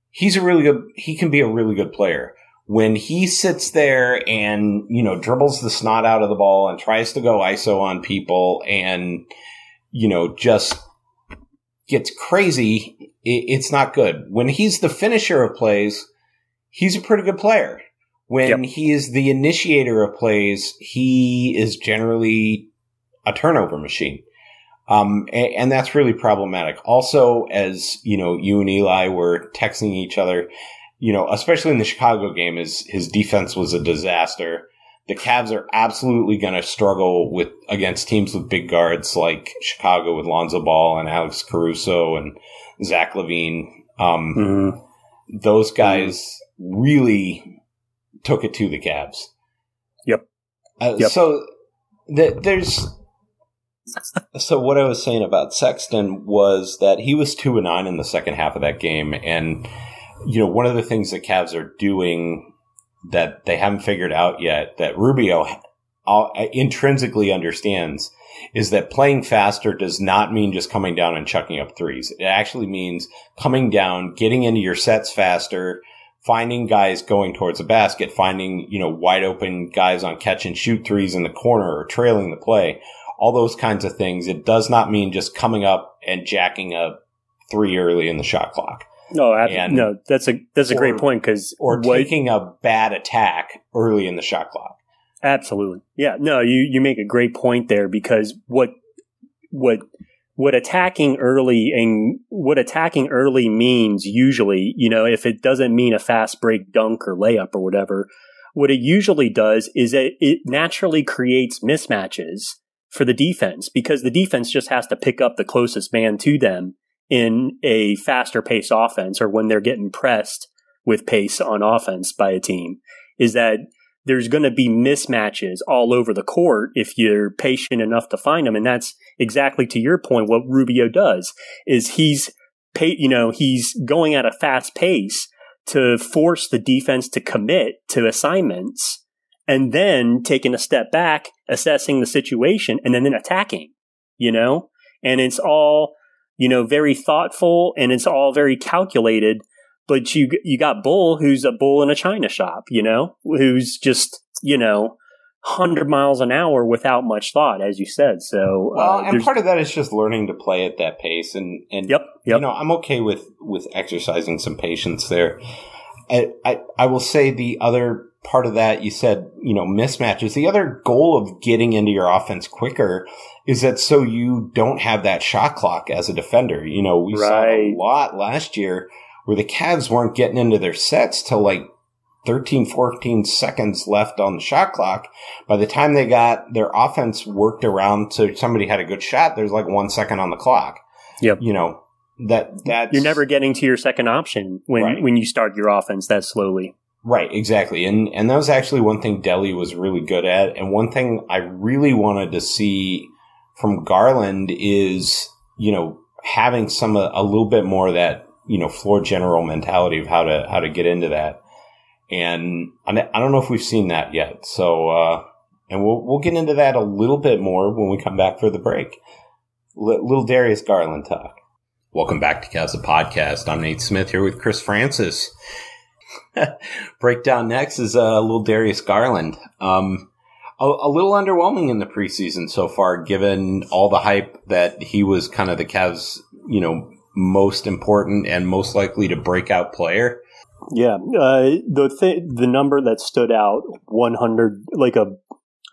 he's a really good – he can be a really good player. When he sits there and, you know, dribbles the snot out of the ball and tries to go I S O on people and, you know, just gets crazy, it's not good. When he's the finisher of plays, he's a pretty good player. When yep. he is the initiator of plays, he is generally a turnover machine. Um, and, and that's really problematic. Also, as you know, you and Eli were texting each other, you know, especially in the Chicago game, is his defense was a disaster. The Cavs are absolutely going to struggle with against teams with big guards like Chicago with Lonzo Ball and Alex Caruso and Zach LaVine. Um, mm-hmm. Those guys... Mm-hmm. really took it to the Cavs. Yep. Uh, yep. So th- there's – so what I was saying about Sexton was that he was two and nine in the second half of that game. And, you know, one of the things the Cavs are doing that they haven't figured out yet, that Rubio all, uh, intrinsically understands, is that playing faster does not mean just coming down and chucking up threes. It actually means coming down, getting into your sets faster, finding guys going towards the basket, finding, you know, wide open guys on catch and shoot threes in the corner or trailing the play, all those kinds of things. It does not mean just coming up and jacking a three early in the shot clock. No, I, and, no, that's a that's a or, great point, because or what, taking a bad attack early in the shot clock. Absolutely, yeah. No, you you make a great point there, because what what. What attacking early and what attacking early means usually, you know, if it doesn't mean a fast break dunk or layup or whatever, what it usually does is it, it naturally creates mismatches for the defense, because the defense just has to pick up the closest man to them in a faster pace offense, or when they're getting pressed with pace on offense by a team, is that there's going to be mismatches all over the court if you're patient enough to find them. And that's exactly, to your point, what Rubio does, is he's, you know, he's going at a fast pace to force the defense to commit to assignments, and then taking a step back, assessing the situation, and then, then attacking, you know? And it's all, you know, very thoughtful and it's all very calculated. But you you got Bull, who's a bull in a china shop, you know, who's just, you know, one hundred miles an hour without much thought, as you said. So, well, uh, and part of that is just learning to play at that pace. And, and yep, yep. you know, I'm okay with, with exercising some patience there. I, I, I will say the other part of that, you said, you know, mismatches. The other goal of getting into your offense quicker is that so you don't have that shot clock as a defender. You know, we right. saw a lot last year where the Cavs weren't getting into their sets till like thirteen, fourteen seconds left on the shot clock. By the time they got their offense worked around to somebody had a good shot, there's like one second on the clock. Yep. You know, that that's, you're never getting to your second option when, right. when you start your offense that slowly. Right, exactly. And and that was actually one thing Delly was really good at. And one thing I really wanted to see from Garland is, you know, having some a, a little bit more of that, you know, floor general mentality of how to how to get into that. And I don't know if we've seen that yet. So, uh, and we'll we'll get into that a little bit more when we come back for the break. L- little Darius Garland talk. Welcome back to Cavs Podcast. I'm Nate Smith here with Chris Francis. Breakdown next is a uh, little Darius Garland. Um, a, a little underwhelming in the preseason so far, given all the hype that he was kind of the Cavs, you know, most important and most likely to breakout player. Yeah, uh, the th- the number that stood out one hundred like a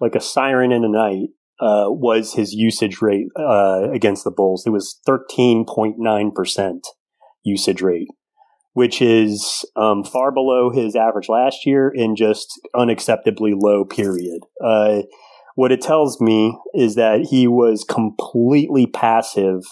like a siren in the night uh, was his usage rate uh, against the Bulls. It was thirteen point nine percent usage rate, which is um, far below his average last year and just unacceptably low. Period. Uh, what it tells me is that he was completely passive,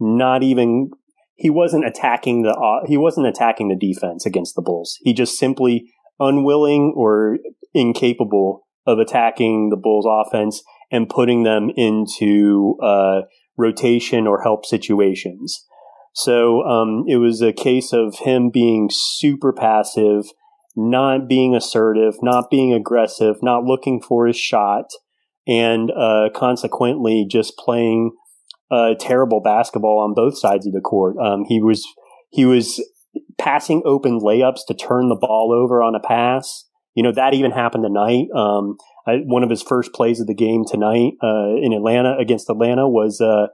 not even. He wasn't attacking the uh, he wasn't attacking the defense against the Bulls. He just simply unwilling or incapable of attacking the Bulls' offense and putting them into uh, rotation or help situations. So um, it was a case of him being super passive, not being assertive, not being aggressive, not looking for his shot, and uh, consequently just playing Uh, terrible basketball on both sides of the court. Um, he was he was passing open layups to turn the ball over on a pass. You know, that even happened tonight. Um, I, one of his first plays of the game tonight uh, in Atlanta against Atlanta was uh,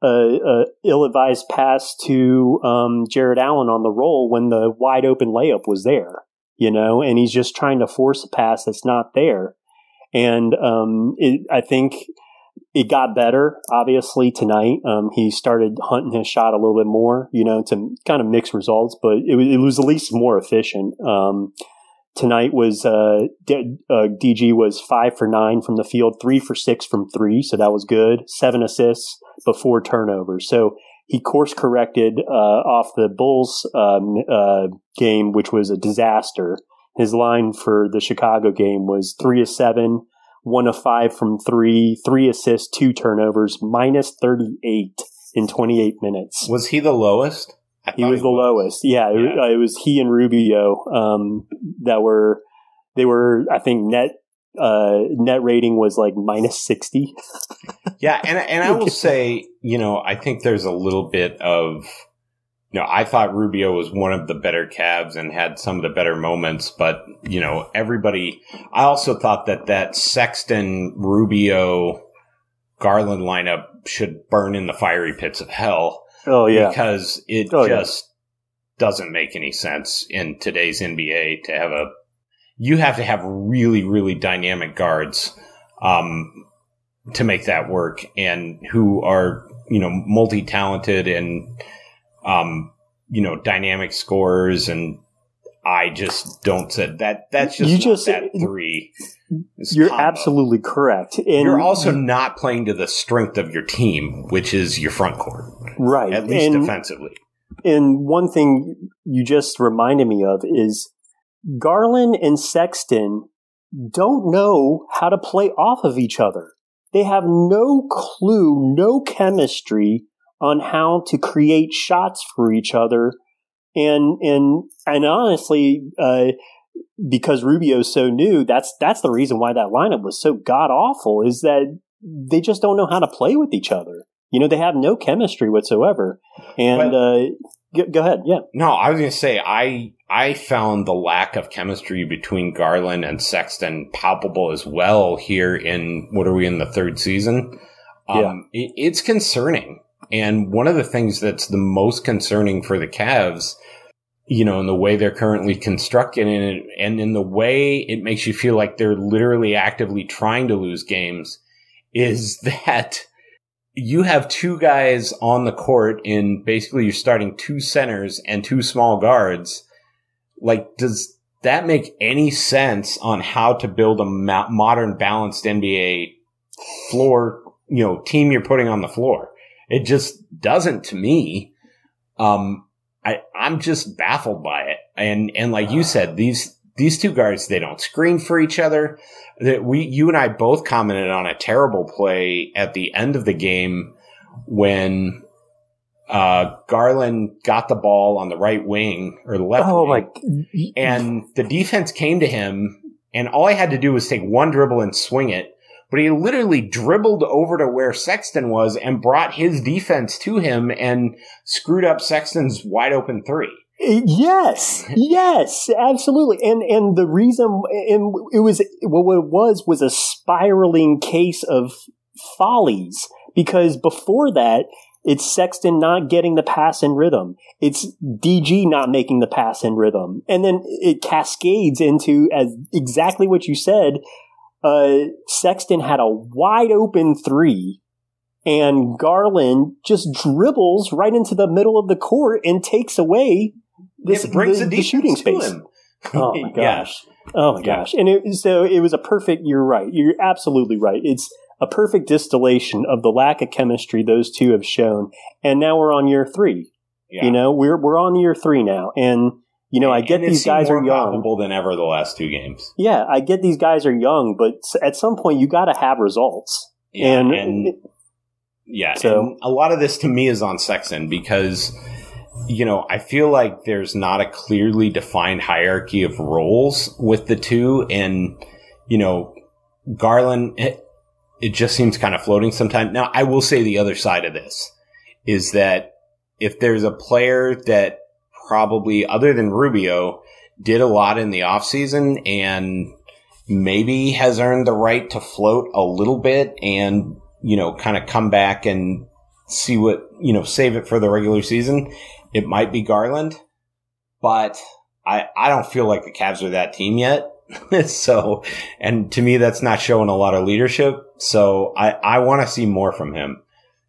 a, a ill-advised pass to um, Jared Allen on the roll when the wide open layup was there. You know, and he's just trying to force a pass that's not there. And um, it, I think. It got better, obviously, tonight. Um, he started hunting his shot a little bit more, you know, to kind of mix results, but it was, it was at least more efficient. Um, tonight was, uh, D- uh, D G was five for nine from the field, three for six from three. So that was good. Seven assists before turnover. So he course corrected, uh, off the Bulls, um, uh, game, which was a disaster. His line for the Chicago game was three of seven. One of five from three, three assists, two turnovers, minus thirty-eight in twenty-eight minutes. Was he the lowest? I he was he the was. lowest. Yeah, yeah. It, uh, it was he and Rubio um, that were, they were, I think net, uh, net rating was like minus sixty. yeah. And, and I will say, you know, I think there's a little bit of, you know, I thought Rubio was one of the better Cavs and had some of the better moments, but, you know, everybody – I also thought that that Sexton-Rubio-Garland lineup should burn in the fiery pits of hell. Oh, yeah. Because it oh, just yeah. doesn't make any sense in today's N B A to have a – you have to have really, really dynamic guards um, to make that work and who are, you know, multi-talented and – Um, you know, dynamic scores, and I just don't say that. That's just, you just that three. You're combo. Absolutely correct. And you're also not playing to the strength of your team, which is your front court, right? At least and, defensively. And one thing you just reminded me of is Garland and Sexton don't know how to play off of each other. They have no clue, no chemistry on how to create shots for each other. And and and honestly, uh, because Rubio's so new, that's that's the reason why that lineup was so god-awful, is that they just don't know how to play with each other. you know, they have no chemistry whatsoever. And but, uh, go, go ahead. Yeah. No, I was going to say, I I found the lack of chemistry between Garland and Sexton palpable as well here in, what are we in, the third season? Um, yeah. it, it's concerning. And one of the things that's the most concerning for the Cavs, you know, in the way they're currently constructed and, and in the way it makes you feel like they're literally actively trying to lose games, is that you have two guys on the court in basically you're starting two centers and two small guards. Like, does that make any sense on how to build a mo- modern balanced N B A floor, you know, team you're putting on the floor? It just doesn't to me. Um, I, I'm just baffled by it. And, and like you said, these, these two guards, they don't screen for each other. That we, you and I both commented on a terrible play at the end of the game when, uh, Garland got the ball on the right wing or the left oh, wing. My. And the defense came to him and all I had to do was take one dribble and swing it. But he literally dribbled over to where Sexton was and brought his defense to him and screwed up Sexton's wide open three. Yes, yes, absolutely. And and the reason and it was what it was was a spiraling case of follies, because before that, it's Sexton not getting the pass in rhythm. It's D G not making the pass in rhythm. And then it cascades into, as exactly what you said, Uh, Sexton had a wide open three and Garland just dribbles right into the middle of the court and takes away this, it brings the, the, the shooting space. Him. Oh my gosh. Yeah. Oh my yeah. gosh. And it, so it was a perfect, you're right. You're absolutely right. It's a perfect distillation of the lack of chemistry those two have shown. And now we're on year three, yeah. you know, we're, we're on year three now. And You know, I get these guys are young. More palpable than ever the last two games. Yeah, I get these guys are young, but at some point you got to have results. Yeah, and, and yeah, so and a lot of this to me is on Sexton because, you know, I feel like there's not a clearly defined hierarchy of roles with the two, and you know, Garland, it, it just seems kind of floating sometimes. Now, I will say the other side of this is that if there's a player that probably, other than Rubio, did a lot in the offseason and maybe has earned the right to float a little bit and, you know, kind of come back and see what, you know, save it for the regular season. It might be Garland, but I, I don't feel like the Cavs are that team yet. So, and to me, that's not showing a lot of leadership. So I, I want to see more from him.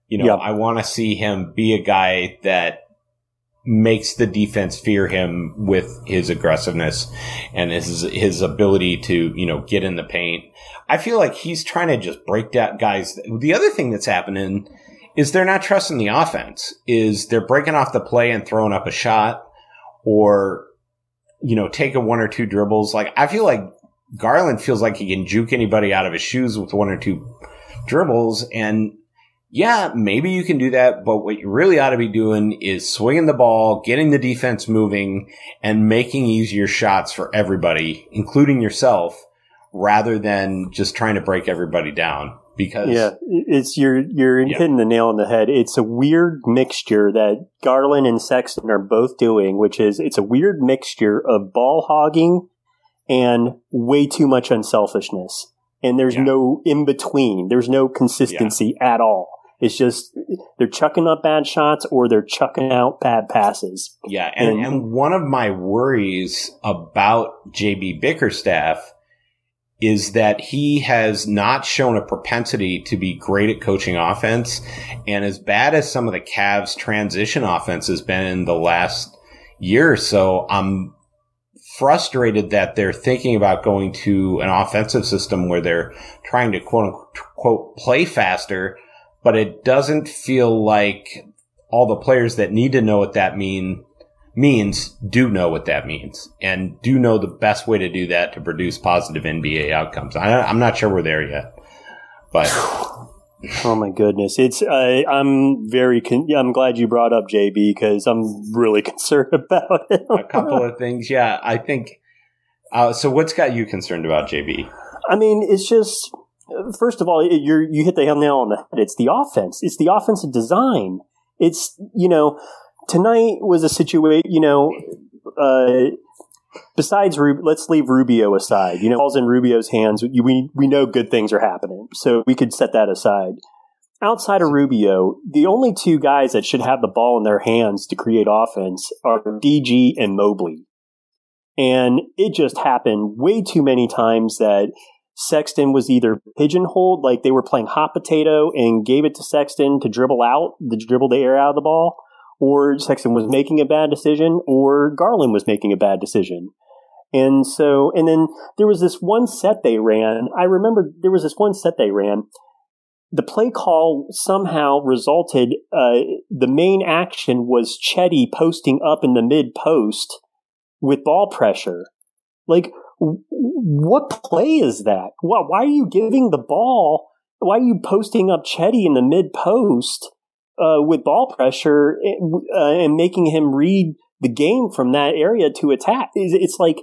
You know, yep. I want to see him be a guy that makes the defense fear him with his aggressiveness and his his ability to, you know, get in the paint. I feel like he's trying to just break down guys. The other thing that's happening is they're not trusting the offense, is they're breaking off the play and throwing up a shot or, you know, taking one or two dribbles. Like, I feel like Garland feels like he can juke anybody out of his shoes with one or two dribbles, and yeah, maybe you can do that, but what you really ought to be doing is swinging the ball, getting the defense moving, and making easier shots for everybody, including yourself, rather than just trying to break everybody down. Because yeah, it's you're you're yeah. hitting the nail on the head. It's a weird mixture that Garland and Sexton are both doing, which is it's a weird mixture of ball hogging and way too much unselfishness, and there's yeah. no in between. There's no consistency yeah. at all. It's just they're chucking up bad shots or they're chucking out bad passes. Yeah, and, and, and one of my worries about J B. Bickerstaff is that he has not shown a propensity to be great at coaching offense. And as bad as some of the Cavs' transition offense has been in the last year or so, I'm frustrated that they're thinking about going to an offensive system where they're trying to, quote-unquote, play faster, but it doesn't feel like all the players that need to know what that mean means do know what that means and do know the best way to do that to produce positive N B A outcomes. I, I'm not sure we're there yet, but oh my goodness, it's uh, I'm very con- I'm glad you brought up J B because I'm really concerned about it. A couple of things, yeah. I think uh, so. What's got you concerned about J B? I mean, it's just. First of all, you're, you hit the nail on the head. It's the offense. It's the offensive design. It's, you know, tonight was a situation, you know, uh, besides, Rub- let's leave Rubio aside. You know, ball's in Rubio's hands. We, we know good things are happening, so we could set that aside. Outside of Rubio, the only two guys that should have the ball in their hands to create offense are D G and Mobley. And it just happened way too many times that Sexton was either pigeonholed, like they were playing hot potato and gave it to Sexton to dribble out, the dribble the air out of the ball, or Sexton was making a bad decision, or Garland was making a bad decision. And so, and then there was this one set they ran. I remember there was this one set they ran. The play call somehow resulted, uh, the main action was Chetty posting up in the mid post with ball pressure. Like, what play is that? Why are you giving the ball? Why are you posting up Chetty in the mid-post uh, with ball pressure and, uh, and making him read the game from that area to attack? It's like,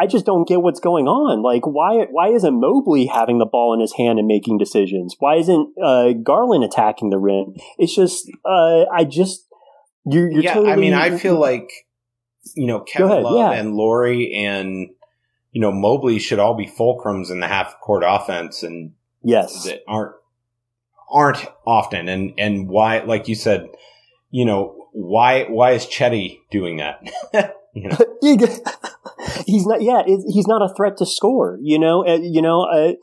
I just don't get what's going on. Like, why why isn't Mobley having the ball in his hand and making decisions? Why isn't uh, Garland attacking the rim? It's just, uh, I just, you're, you're yeah, totally... I mean, I feel like, you know, Kevin ahead, Love yeah. and Lauri and... you know, Mobley should all be fulcrums in the half court offense, and yes, that aren't aren't often. And and why, like you said, you know, why why is Chetty doing that? You know, he's not. Yeah, he's not a threat to score. You know, uh, you know, uh,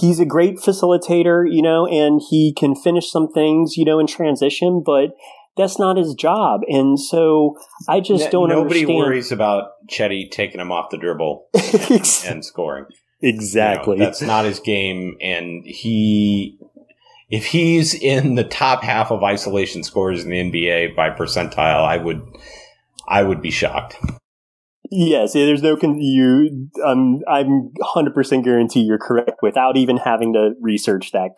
he's a great facilitator. You know, and he can finish some things. You know, in transition, but that's not his job, and so I just don't Nobody understand. Nobody worries about Chetty taking him off the dribble and, and scoring. Exactly. You know, that's not his game, and he if he's in the top half of isolation scores in the N B A by percentile, I would I would be shocked. Yes, there's no con- you. Um, I'm one hundred percent guarantee you're correct without even having to research that.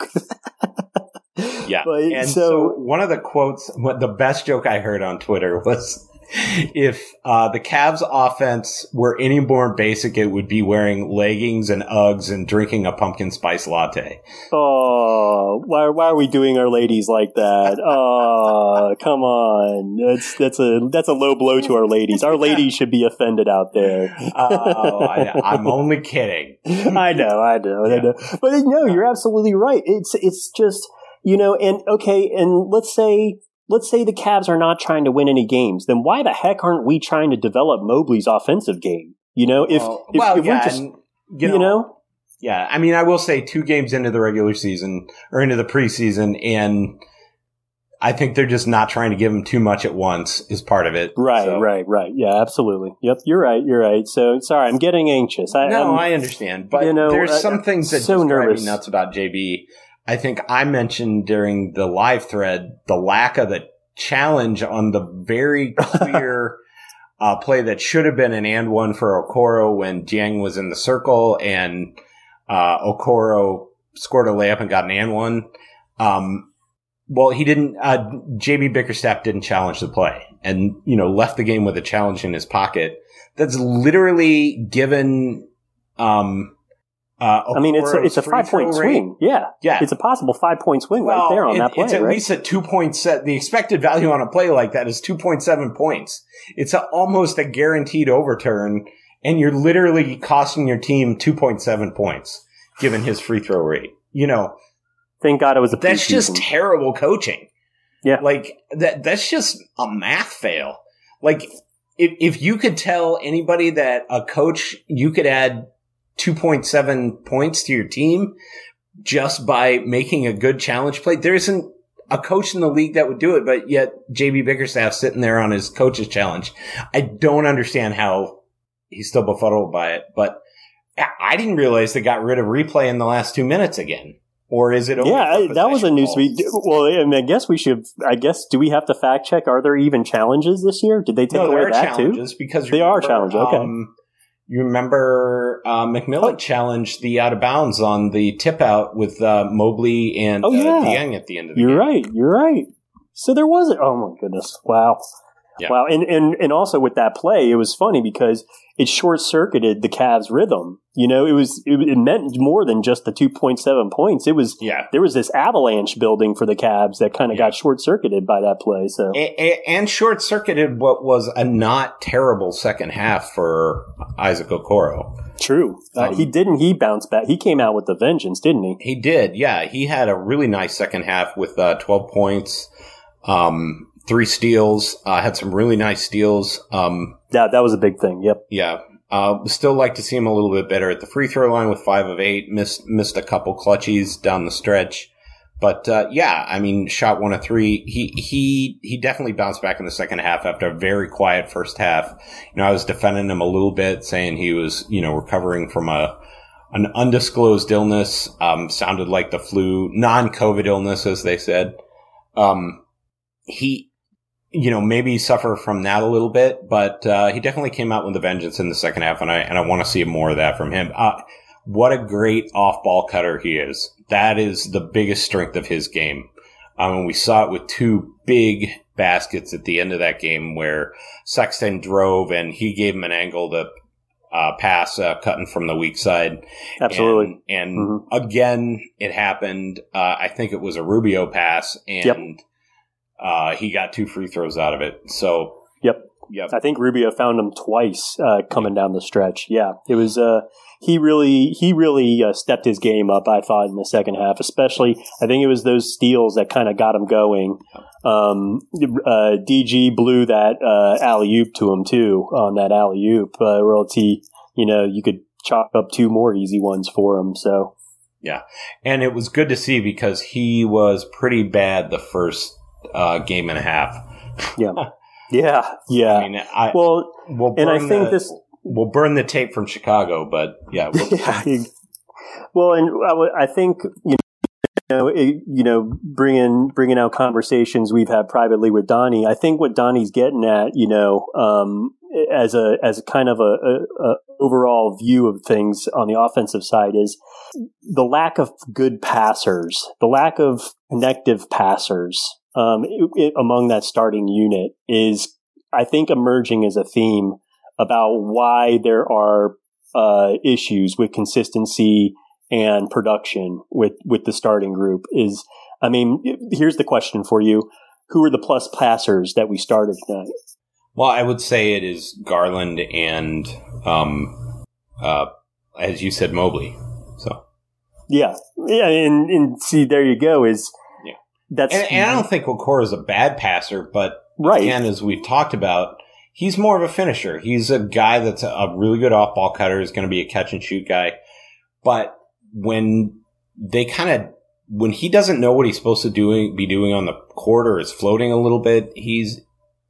Yeah, but, and so, so one of the quotes, what the best joke I heard on Twitter was, if uh, the Cavs offense were any more basic, it would be wearing leggings and Uggs and drinking a pumpkin spice latte. Oh, why, why are we doing our ladies like that? Oh, come on. That's, that's a that's a low blow to our ladies. Our ladies should be offended out there. Oh, I, I'm only kidding. I know, I know, yeah. I know. But no, you're absolutely right. It's It's just... You know, and okay, and let's say let's say the Cavs are not trying to win any games. Then why the heck aren't we trying to develop Mobley's offensive game? You know, if well, if, well, if yeah, we're just and, you, know, you know, yeah. I mean, I will say two games into the regular season or into the preseason, and I think they're just not trying to give him too much at once is part of it. Right, so. right, right. Yeah, absolutely. Yep, you're right. You're right. So sorry, I'm getting anxious. I, no, I'm, I understand, but you know, there's I, some things that so just drive me nuts about J B. I think I mentioned during the live thread the lack of the challenge on the very clear uh, play that should have been an and one for Okoro when Dieng was in the circle, and uh, Okoro scored a layup and got an and one. Um, well, he didn't. Uh, J B. Bickerstaff didn't challenge the play, and you know left the game with a challenge in his pocket. That's literally given. Um, Uh, I mean, it's a, it's a five-point swing. Yeah. yeah. It's a possible five-point swing well, right there on it, that play, it's at right? least a two point seven. The expected value on a play like that is two point seven points. It's a, almost a guaranteed overturn, and you're literally costing your team two point seven points given his free throw rate. You know. Thank God it was a That's preseason. Just terrible coaching. Yeah. Like, that. that's just a math fail. Like, if, if you could tell anybody that a coach, you could add two point seven points to your team just by making a good challenge play. There isn't a coach in the league that would do it, but yet J B. Bickerstaff sitting there on his coach's challenge. I don't understand how he's still befuddled by it, but I didn't realize they got rid of replay in the last two minutes again. Or is it? Yeah, that was a news tweet. Well, I, mean, I guess we should. I guess do we have to fact check? Are there even challenges this year? Did they take no, away there are that challenges too? Because they remember, are challenges. Okay. Um, You remember uh, McMillan oh. challenged the out of bounds on the tip out with uh, Mobley and oh, yeah. uh, Dieng at the end of the you're game. You're right. You're right. So there was it. Oh, my goodness. Wow. Yeah. Wow. And, and, and also with that play, it was funny because it short-circuited the Cavs' rhythm. You know, it was it, it meant more than just the two point seven points. It was yeah. there was this avalanche building for the Cavs that kind of yeah. got short-circuited by that play. So and, and short-circuited what was a not terrible second half for Isaac Okoro. True. Um, uh, he didn't. He bounced back. He came out with a vengeance, didn't he? He did. Yeah. He had a really nice second half with uh, twelve points. Um, three steals, uh, had some really nice steals. Um, yeah, that was a big thing. Yep. Yeah. Uh, still like to see him a little bit better at the free throw line with five of eight, missed, missed a couple clutches down the stretch. But, uh, yeah, I mean, shot one of three. He, he, he definitely bounced back in the second half after a very quiet first half. You know, I was defending him a little bit, saying he was, you know, recovering from a, an undisclosed illness. Um, sounded like the flu, non-COVID illness, as they said. Um, He, you know, maybe suffer from that a little bit, but uh, he definitely came out with a vengeance in the second half, and I and I want to see more of that from him. Uh, what a great off-ball cutter he is. That is the biggest strength of his game. Um, and we saw it with two big baskets at the end of that game where Sexton drove, and he gave him an angle to uh, pass, uh, cutting from the weak side. Absolutely. And, and mm-hmm. again, it happened. Uh, I think it was a Rubio pass, and yep. – Uh, he got two free throws out of it. So, yep. Yep. I think Rubio found him twice, uh, coming down the stretch. Yeah. It was, uh, he really, he really, uh, stepped his game up, I thought, in the second half, especially. I think it was those steals that kind of got him going. Um, uh, D G blew that, uh, alley-oop to him too on that alley-oop, uh, royalty. You know, you could chalk up two more easy ones for him. So, yeah. And it was good to see because he was pretty bad the first Uh, game and a half. yeah, yeah, yeah. I mean, I, well, we'll and I think the, this we'll burn the tape from Chicago, but yeah. We'll, yeah. Well, and I, w- I think you know, it, you know, bringing bringing out conversations we've had privately with Donnie. I think what Donnie's getting at, you know, um, as a as a kind of a, a, a overall view of things on the offensive side is the lack of good passers, the lack of connective passers. Um, it, it, among that starting unit is, I think, emerging as a theme about why there are uh, issues with consistency and production with, with the starting group. Is, I mean, it, here's the question for you. Who are the plus passers that we started tonight? Well, I would say it is Garland and, um, uh, as you said, Mobley. So, yeah. Yeah. And, and see, there you go is, That's and, and I don't think Okoro is a bad passer, but right. again, as we've talked about, he's more of a finisher. He's a guy that's a really good off-ball cutter. He's going to be a catch-and-shoot guy. But when they kind of – when he doesn't know what he's supposed to do, be doing on the court or is floating a little bit, he's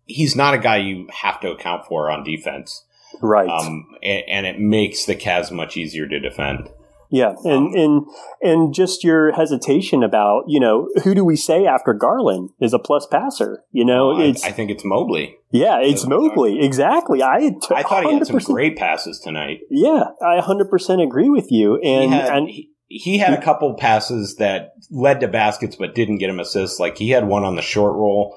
he's not a guy you have to account for on defense. Right. Um, and, and it makes the Cavs much easier to defend. Yeah, and, and and just your hesitation about, you know, who do we say after Garland is a plus passer? You know, oh, it's I, I think it's Mobley. Yeah, it's Mobley. Exactly. I, t- I thought he had some great passes tonight. Yeah, I one hundred percent agree with you. And he had, and he, he had a couple passes that led to baskets but didn't get him assists. Like he had one on the short roll.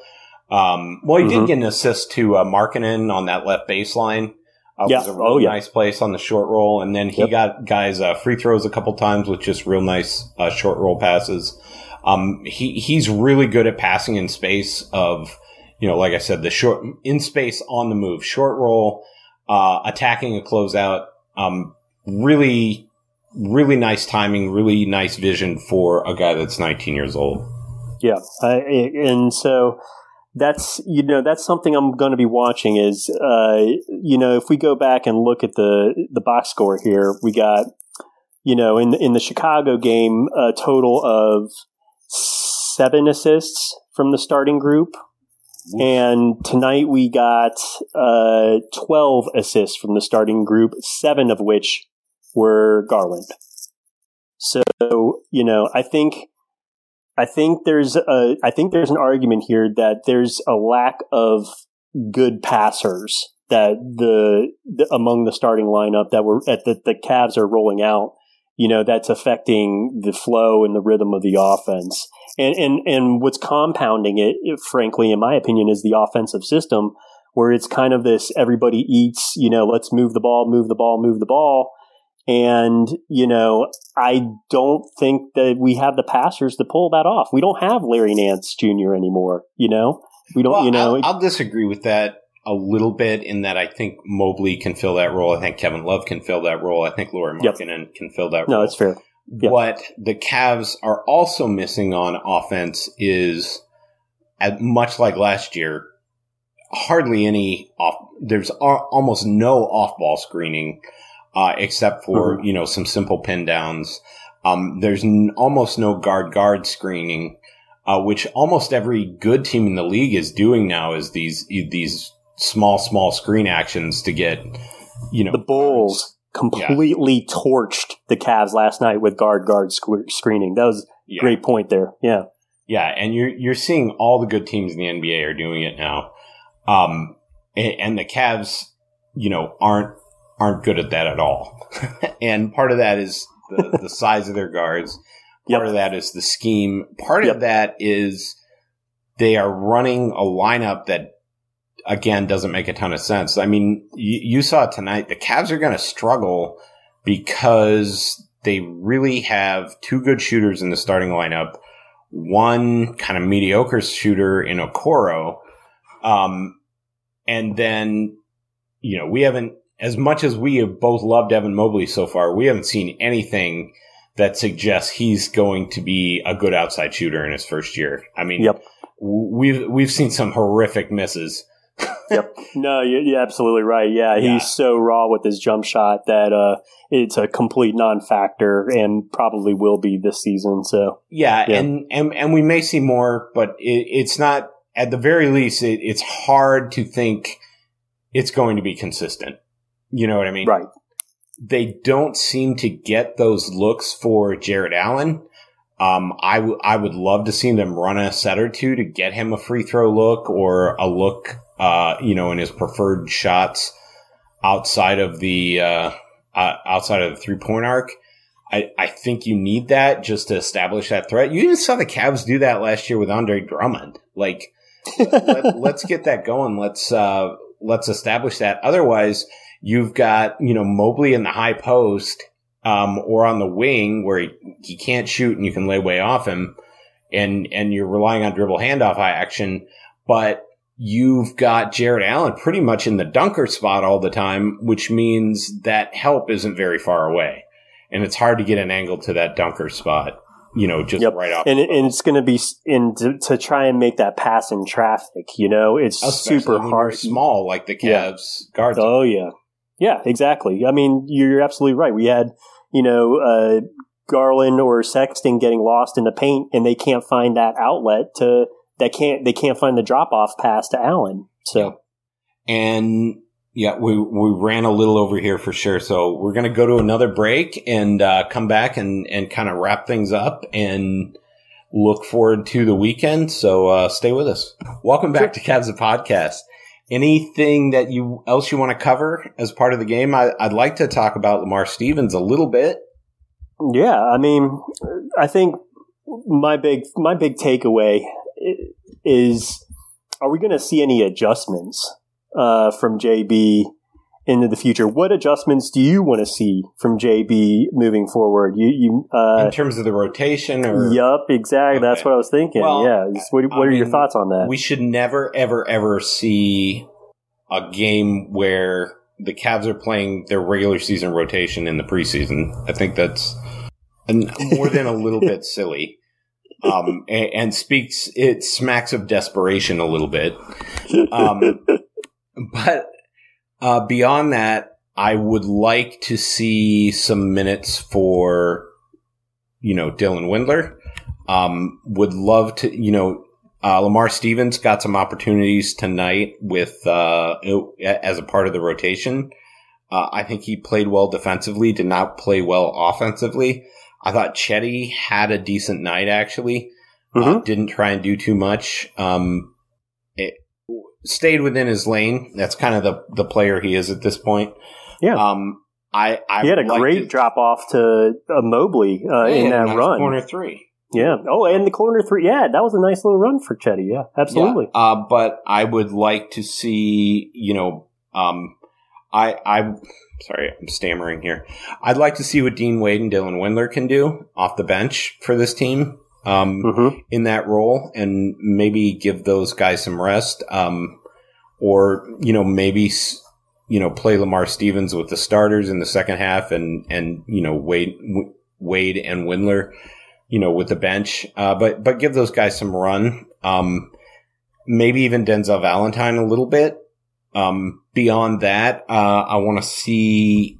Um, well, he mm-hmm. did get an assist to uh, Markkanen on that left baseline. Uh, yeah. was a really oh, yeah. nice place on the short roll. And then he yep. got guys uh, free throws a couple times with just real nice uh, short roll passes. Um, he he's really good at passing in space of, you know, like I said, the short in space on the move, short roll, uh, attacking a closeout. Um, really, really nice timing, really nice vision for a guy that's nineteen years old. Yeah. I, and so... That's, you know, that's something I'm going to be watching is, uh, you know, if we go back and look at the, the box score here, we got, you know, in, in the Chicago game, a total of seven assists from the starting group. Oof. And tonight we got uh, twelve assists from the starting group, seven of which were Garland. So, you know, I think... I think there's a, I think there's an argument here that there's a lack of good passers that the, the among the starting lineup that we're at the, the Cavs are rolling out. You know, that's affecting the flow and the rhythm of the offense. And and and what's compounding it, frankly, in my opinion, is the offensive system, where it's kind of this everybody eats, you know, let's move the ball, move the ball, move the ball. And, you know, I don't think that we have the passers to pull that off. We don't have Larry Nance Junior anymore, you know? We don't, well, you know. I'll, I'll disagree with that a little bit in that I think Mobley can fill that role. I think Kevin Love can fill that role. I think Lauri Markkanen yep. can fill that role. No, that's fair. Yep. What the Cavs are also missing on offense is, much like last year, hardly any off. There's almost no off-ball screening. Uh, except for, mm-hmm. you know, some simple pin downs. Um, there's n- almost no guard guard screening, uh, which almost every good team in the league is doing now is these, these small, small screen actions to get, you know. The Bulls completely yeah. torched the Cavs last night with guard guard sc- screening. That was a yeah. great point there. Yeah. Yeah. And you're, you're seeing all the good teams in the N B A are doing it now. Um, and, and the Cavs, you know, aren't, aren't good at that at all. And part of that is the, the size of their guards. Part yep. of that is the scheme. Part yep. of that is they are running a lineup that, again, doesn't make a ton of sense. I mean, you, you saw tonight, the Cavs are going to struggle because they really have two good shooters in the starting lineup, one kind of mediocre shooter in Okoro. Um, and then, you know, we haven't, as much as we have both loved Evan Mobley so far, we haven't seen anything that suggests he's going to be a good outside shooter in his first year. I mean, yep. we've we've seen some horrific misses. Yep. No, you're, you're absolutely right. Yeah, yeah, he's so raw with his jump shot that uh, it's a complete non-factor and probably will be this season. So yeah, yeah. And, and and we may see more, but it, it's not at the very least. It, it's hard to think it's going to be consistent. You know what I mean? Right. They don't seem to get those looks for Jared Allen. Um, I, w- I would love to see them run a set or two to get him a free throw look or a look, uh, you know, in his preferred shots outside of the, uh, uh outside of the three point arc. I, I think you need that just to establish that threat. You even saw the Cavs do that last year with Andre Drummond. Like, let, let's get that going. Let's, uh, let's establish that. Otherwise, you've got, you know, Mobley in the high post, um, or on the wing where he, he can't shoot and you can lay way off him and, and you're relying on dribble handoff action, but you've got Jared Allen pretty much in the dunker spot all the time, which means that help isn't very far away and it's hard to get an angle to that dunker spot, you know, just yep. right off. And, and it's going to be in to, to try and make that pass in traffic, you know, it's especially super hard. Small, like the Cavs yeah. guards. Oh yeah. Yeah, exactly. I mean, you're absolutely right. We had, you know, uh, Garland or Sexton getting lost in the paint, and they can't find that outlet to that can't they can't find the drop off pass to Allen. So, yeah. and yeah, we we ran a little over here for sure. So we're gonna go to another break and uh, come back and and kind of wrap things up and look forward to the weekend. So uh, stay with us. Welcome back sure. to Cavs the Podcast. Anything that you else you want to cover as part of the game? I, I'd like to talk about Lamar Stevens a little bit. Yeah, I mean, I think my big my big takeaway is: are we going to see any adjustments uh, from J B into the future? What adjustments do you want to see from J B moving forward? You, you uh, in terms of the rotation? Or? Yup, exactly. Okay. That's what I was thinking. Well, yeah. What, what are mean, your thoughts on that? We should never, ever, ever see a game where the Cavs are playing their regular season rotation in the preseason. I think that's more than a little bit silly. Um, and, and speaks it smacks of desperation a little bit. Um, but. Uh, beyond that, I would like to see some minutes for, you know, Dylan Windler. Um, would love to, you know, uh, Lamar Stevens got some opportunities tonight with, uh, as a part of the rotation. Uh, I think he played well defensively, did not play well offensively. I thought Chetty had a decent night, actually. Mm-hmm. Uh, didn't try and do too much. Um, it, Stayed within his lane. That's kind of the, the player he is at this point. Yeah. Um, I, I he had a great drop off to uh, Mobley uh, yeah, in that nice run. Corner three. Yeah. Oh, and the corner three. Yeah, that was a nice little run for Chetty. Yeah, absolutely. Yeah. Uh, but I would like to see, you know, um, I, I'm sorry, I'm stammering here. I'd like to see what Dean Wade and Dylan Windler can do off the bench for this team um, mm-hmm. in that role, and maybe give those guys some rest, um, or, you know, maybe, you know, play Lamar Stevens with the starters in the second half, and, and you know, Wade, Wade and Windler, you know, with the bench, uh, but, but give those guys some run. Um, maybe even Denzel Valentine a little bit. Um, beyond that, uh, I want to see,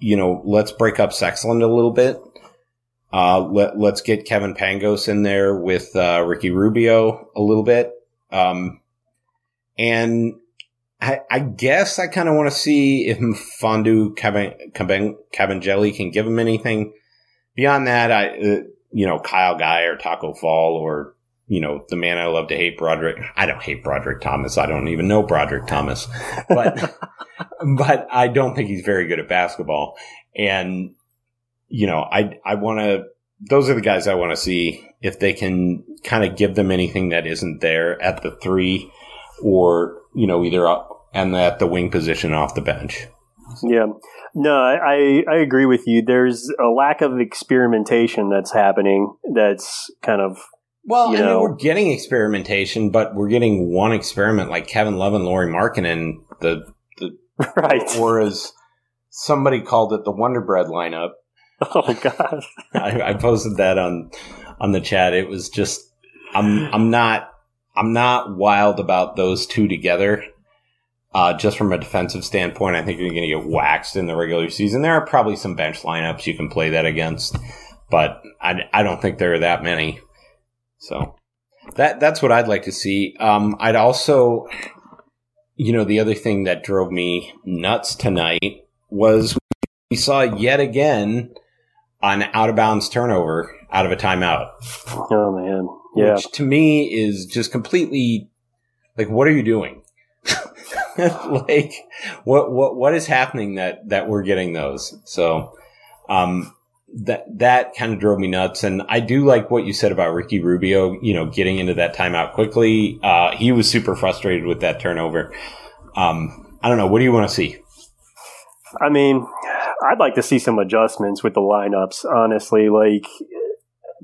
you know, let's break up Sexland a little bit. Uh, let, let's get Kevin Pangos in there with, uh, Ricky Rubio a little bit. Um, and I, I guess I kind of want to see if Mfondu Cabangeli can give him anything. Beyond that, I, uh, you know, Kyle Guy or Taco Fall or, you know, the man I love to hate, Broderick. I don't hate Broderick Thomas. I don't even know Broderick Thomas, but, but I don't think he's very good at basketball. And, you know, I, I want to, those are the guys I want to see if they can kind of give them anything that isn't there at the three or, you know, either up and at the wing position off the bench. Yeah. No, I, I agree with you. There's a lack of experimentation that's happening that's kind of, well, you know, I mean, we're getting experimentation, but we're getting one experiment like Kevin Love and Lauri Markkanen, the, the right. Or as somebody called it, the Wonder Bread lineup. Oh, God. I, I posted that on on the chat. It was just I'm I'm not I'm not wild about those two together. Uh, just from a defensive standpoint, I think you're going to get waxed in the regular season. There are probably some bench lineups you can play that against, but I, I don't think there are that many. So that that's what I'd like to see. Um, I'd also, you know, the other thing that drove me nuts tonight was we saw yet again an out-of-bounds turnover out of a timeout. Oh, man. Yeah. Which to me is just completely, like, what are you doing? Like, what what what is happening that, that we're getting those? So um, that that kind of drove me nuts. And I do like what you said about Ricky Rubio, you know, getting into that timeout quickly. Uh, he was super frustrated with that turnover. Um, I don't know. What do you want to see? I mean, I'd like to see some adjustments with the lineups, honestly. Like,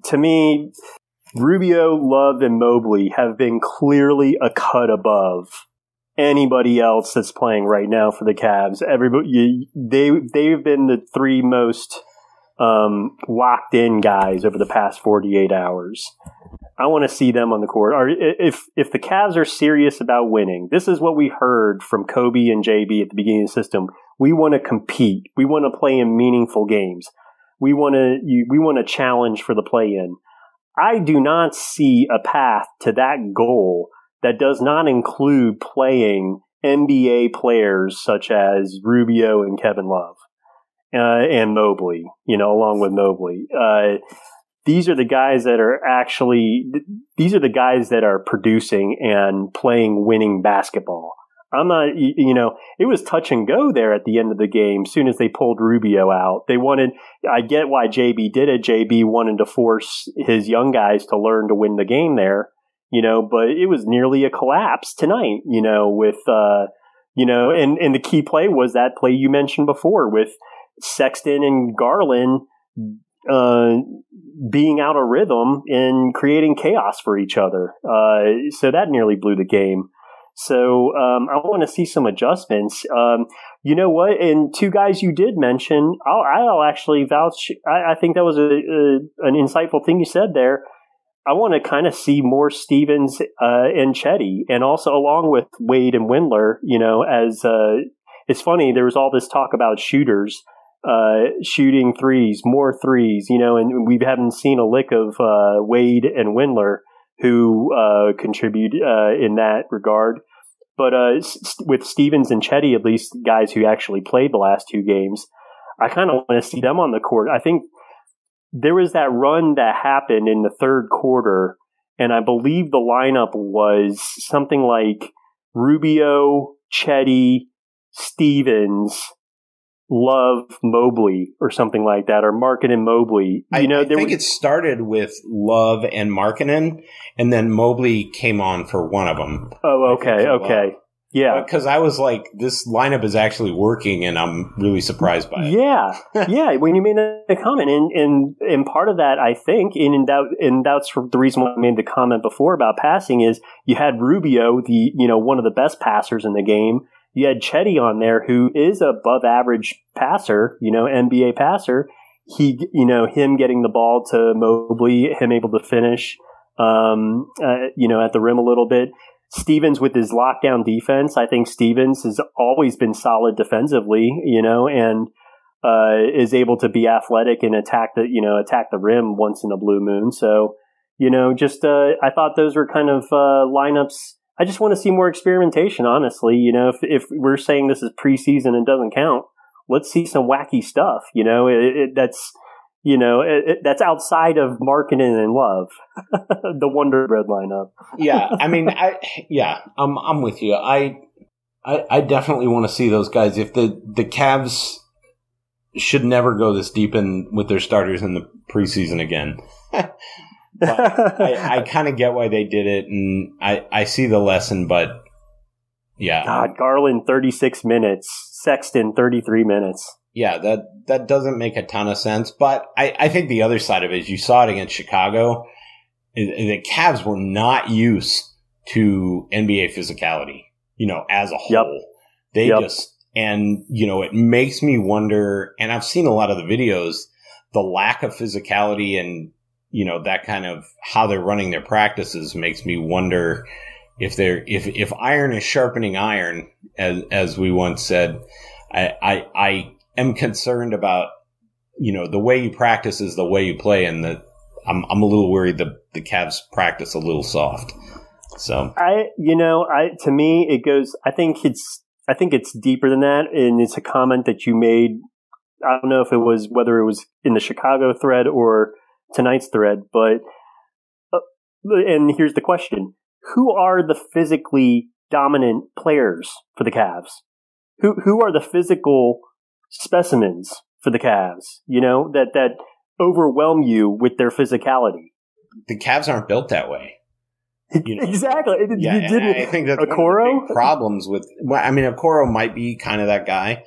to me, Rubio, Love, and Mobley have been clearly a cut above anybody else that's playing right now for the Cavs. Everybody, you, they they've been the three most um, locked in guys over the past forty-eight hours. I want to see them on the court. Or if if the Cavs are serious about winning, this is what we heard from Kobe and J B at the beginning of the system. We want to compete. We want to play in meaningful games. We want to you, we want to challenge for the play-in. I do not see a path to that goal that does not include playing N B A players such as Rubio and Kevin Love uh, and Mobley, you know, along with Mobley. Uh, these are the guys that are actually – these are the guys that are producing and playing winning basketball. I'm not – you know, it was touch and go there at the end of the game as soon as they pulled Rubio out. They wanted – I get why J B did it. J B wanted to force his young guys to learn to win the game there. You know, but it was nearly a collapse tonight, you know, with, uh, you know, and, and the key play was that play you mentioned before with Sexton and Garland uh, being out of rhythm and creating chaos for each other. Uh, so that nearly blew the game. So um, I want to see some adjustments. Um, you know what? And two guys you did mention, I'll, I'll actually vouch. I, I think that was a, a, an insightful thing you said there. I want to kind of see more Stevens uh, and Chetty, and also along with Wade and Windler, you know, as uh, it's funny, there was all this talk about shooters uh, shooting threes, more threes, you know, and we haven't seen a lick of uh, Wade and Windler who uh, contribute uh, in that regard. But uh, st- with Stevens and Chetty, at least guys who actually played the last two games, I kind of want to see them on the court. I think there was that run that happened in the third quarter, and I believe the lineup was something like Rubio, Chetty, Stevens, Love Mobley or something like that, or Markkanen Mobley. You I, know, I think were... it started with Love and Markkanen, and then Mobley came on for one of them. Oh, okay, okay. Love. Yeah. Because I was like, this lineup is actually working, and I'm really surprised by it. Yeah, yeah, when you made that comment. And, and and part of that, I think, and that, and that's the reason why I made the comment before about passing, is you had Rubio, the you know one of the best passers in the game. You had Chetty on there, who is above average passer, you know, N B A passer. He, you know, him getting the ball to Mobley, him able to finish, um, uh, you know, at the rim a little bit. Stevens with his lockdown defense. I think Stevens has always been solid defensively, you know, and uh, is able to be athletic and attack the, you know, attack the rim once in a blue moon. So, you know, just uh, I thought those were kind of uh, lineups. I just want to see more experimentation, honestly. You know, if, if we're saying this is preseason and doesn't count, let's see some wacky stuff. You know, it, it, that's you know it, it, that's outside of Markkanen and Love, the Wonder Bread lineup. yeah, I mean, I yeah, I'm I'm with you. I, I I definitely want to see those guys. If the the Cavs should never go this deep in with their starters in the preseason again. But I, I kind of get why they did it, and I, I see the lesson, but yeah. God, Garland, thirty-six minutes. Sexton, thirty-three minutes. Yeah, that, that doesn't make a ton of sense, but I, I think the other side of it is you saw it against Chicago. The Cavs were not used to N B A physicality, you know, as a whole. Yep. They yep. just – and, you know, it makes me wonder, and I've seen a lot of the videos, the lack of physicality and – you know, that kind of how they're running their practices makes me wonder if they're if, if iron is sharpening iron, as as we once said. I, I I am concerned about, you know, the way you practice is the way you play, and the I'm I'm a little worried that the Cavs practice a little soft. So I you know I to me it goes I think it's I think it's deeper than that, and it's a comment that you made. I don't know if it was whether it was in the Chicago thread or tonight's thread, but uh, and here's the question: who are the physically dominant players for the Cavs? Who who are the physical specimens for the Cavs? You know, that that overwhelm you with their physicality. The Cavs aren't built that way. You know? Exactly. Yeah, you didn't. I think that's Okoro? One of the big problems with. Well, I mean, Okoro might be kind of that guy,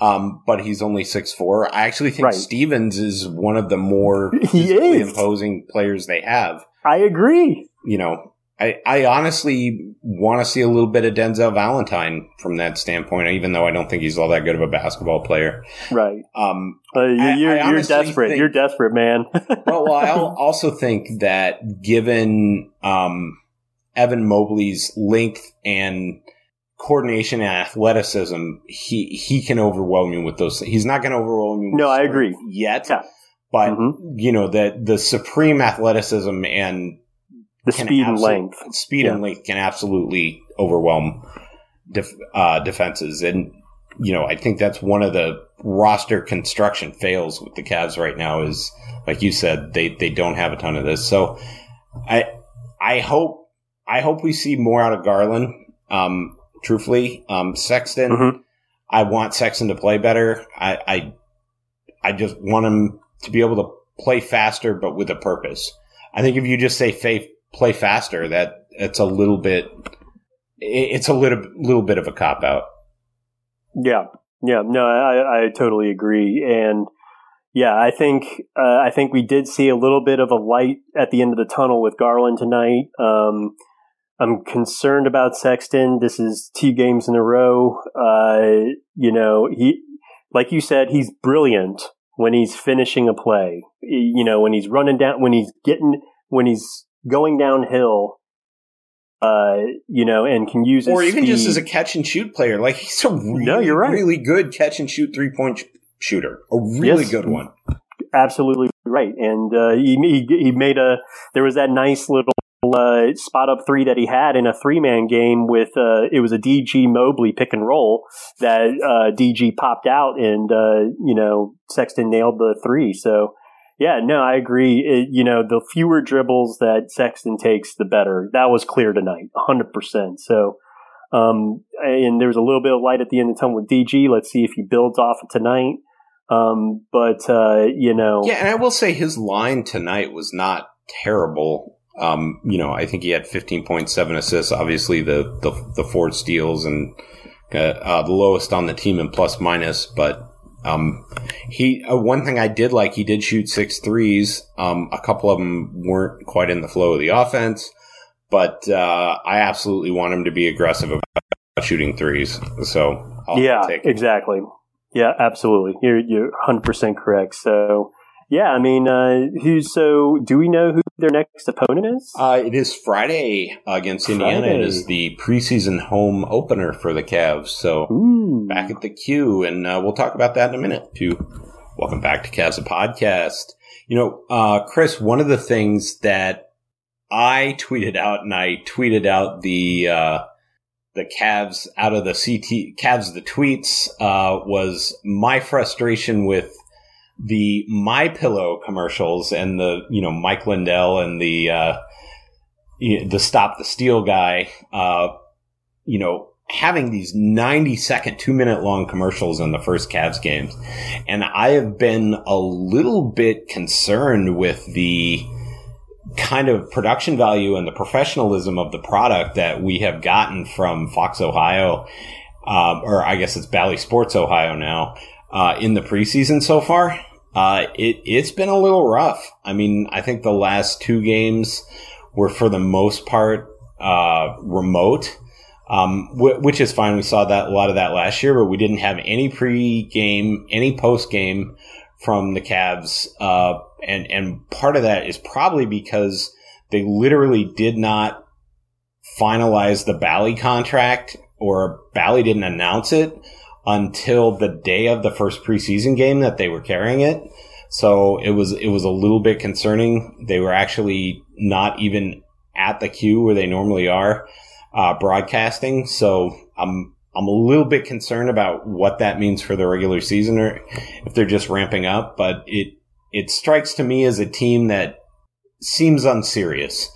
um, but he's only six foot four. I actually think right. Stevens is one of the more physically imposing players they have. I agree. You know, I, I honestly want to see a little bit of Denzel Valentine from that standpoint, even though I don't think he's all that good of a basketball player. Right. Um, uh, you're, I, I you're desperate. Think, you're desperate, man. well, well, I also think that given um, Evan Mobley's length and coordination and athleticism, he, he can overwhelm you with those things. He's not going to overwhelm you with No, I agree. Yet. Yeah. But, mm-hmm. you know, the, the supreme athleticism and The speed absol- and length. Speed yeah. and length can absolutely overwhelm def- uh, defenses. And, you know, I think that's one of the roster construction fails with the Cavs right now is, like you said, they, they don't have a ton of this. So I I hope I hope we see more out of Garland, um, truthfully. Um, Sexton, mm-hmm. I want Sexton to play better. I, I I just want him to be able to play faster but with a purpose. I think if you just say faith, play faster, that it's a little bit it's a little little bit of a cop out. Yeah. Yeah, no, I, I totally agree. And yeah, I think uh, I think we did see a little bit of a light at the end of the tunnel with Garland tonight. Um, I'm concerned about Sexton. This is two games in a row. Uh, you know, he like you said, he's brilliant when he's finishing a play. You know, when he's running down when he's getting when he's going downhill, uh, you know, and can use his or even speed. Just as a catch and shoot player. Like he's a really, no, you're right. really good catch and shoot three point sh- shooter, a really yes, good one. Absolutely right, and uh, he he made a there was that nice little uh, spot up three that he had in a three man game with uh, it was a D G Mobley pick and roll that uh, D G popped out, and uh, you know Sexton nailed the three. So. Yeah, no, I agree. It, you know, the fewer dribbles that Sexton takes, the better. That was clear tonight, one hundred percent. So Um, and there was a little bit of light at the end of the tunnel with D G. Let's see if he builds off of tonight. Um, but, uh, you know. Yeah, and I will say his line tonight was not terrible. Um, you know, I think he had fifteen point seven assists, obviously the, the, the four steals and uh, uh, the lowest on the team in plus minus. But um, he uh, one thing I did like, he did shoot six threes. Um, a couple of them weren't quite in the flow of the offense. But uh, I absolutely want him to be aggressive about shooting threes. So I'll yeah, take it. Exactly. Yeah, absolutely. You're you're one hundred percent correct. So yeah, I mean, uh, who? So do we know who their next opponent is? Uh, it is Friday against Friday. Indiana. It is the preseason home opener for the Cavs. So Ooh. Back at the queue, and uh, we'll talk about that in a minute too. Welcome back to Cavs Podcast. You know, uh, Chris, one of the things that I tweeted out, and I tweeted out the uh, the Cavs out of the C T Cavs the tweets uh, was my frustration with the MyPillow commercials and the you know Mike Lindell and the uh, the Stop the Steal guy, uh, you know having these ninety second, two minute long commercials in the first Cavs games, and I have been a little bit concerned with the kind of production value and the professionalism of the product that we have gotten from Fox Ohio, uh, or I guess it's Bally Sports Ohio now, uh, in the preseason so far. Uh, it, it's been a little rough. I mean, I think the last two games were for the most part, uh, remote, um, wh- which is fine. We saw that a lot of that last year, but we didn't have any pre-game, any post-game from the Cavs, uh, And and part of that is probably because they literally did not finalize the Bally contract, or Bally didn't announce it until the day of the first preseason game that they were carrying it. So it was it was a little bit concerning. They were actually not even at the queue where they normally are uh, broadcasting. So I'm I'm a little bit concerned about what that means for the regular season, or if they're just ramping up. But it. It strikes to me as a team that seems unserious,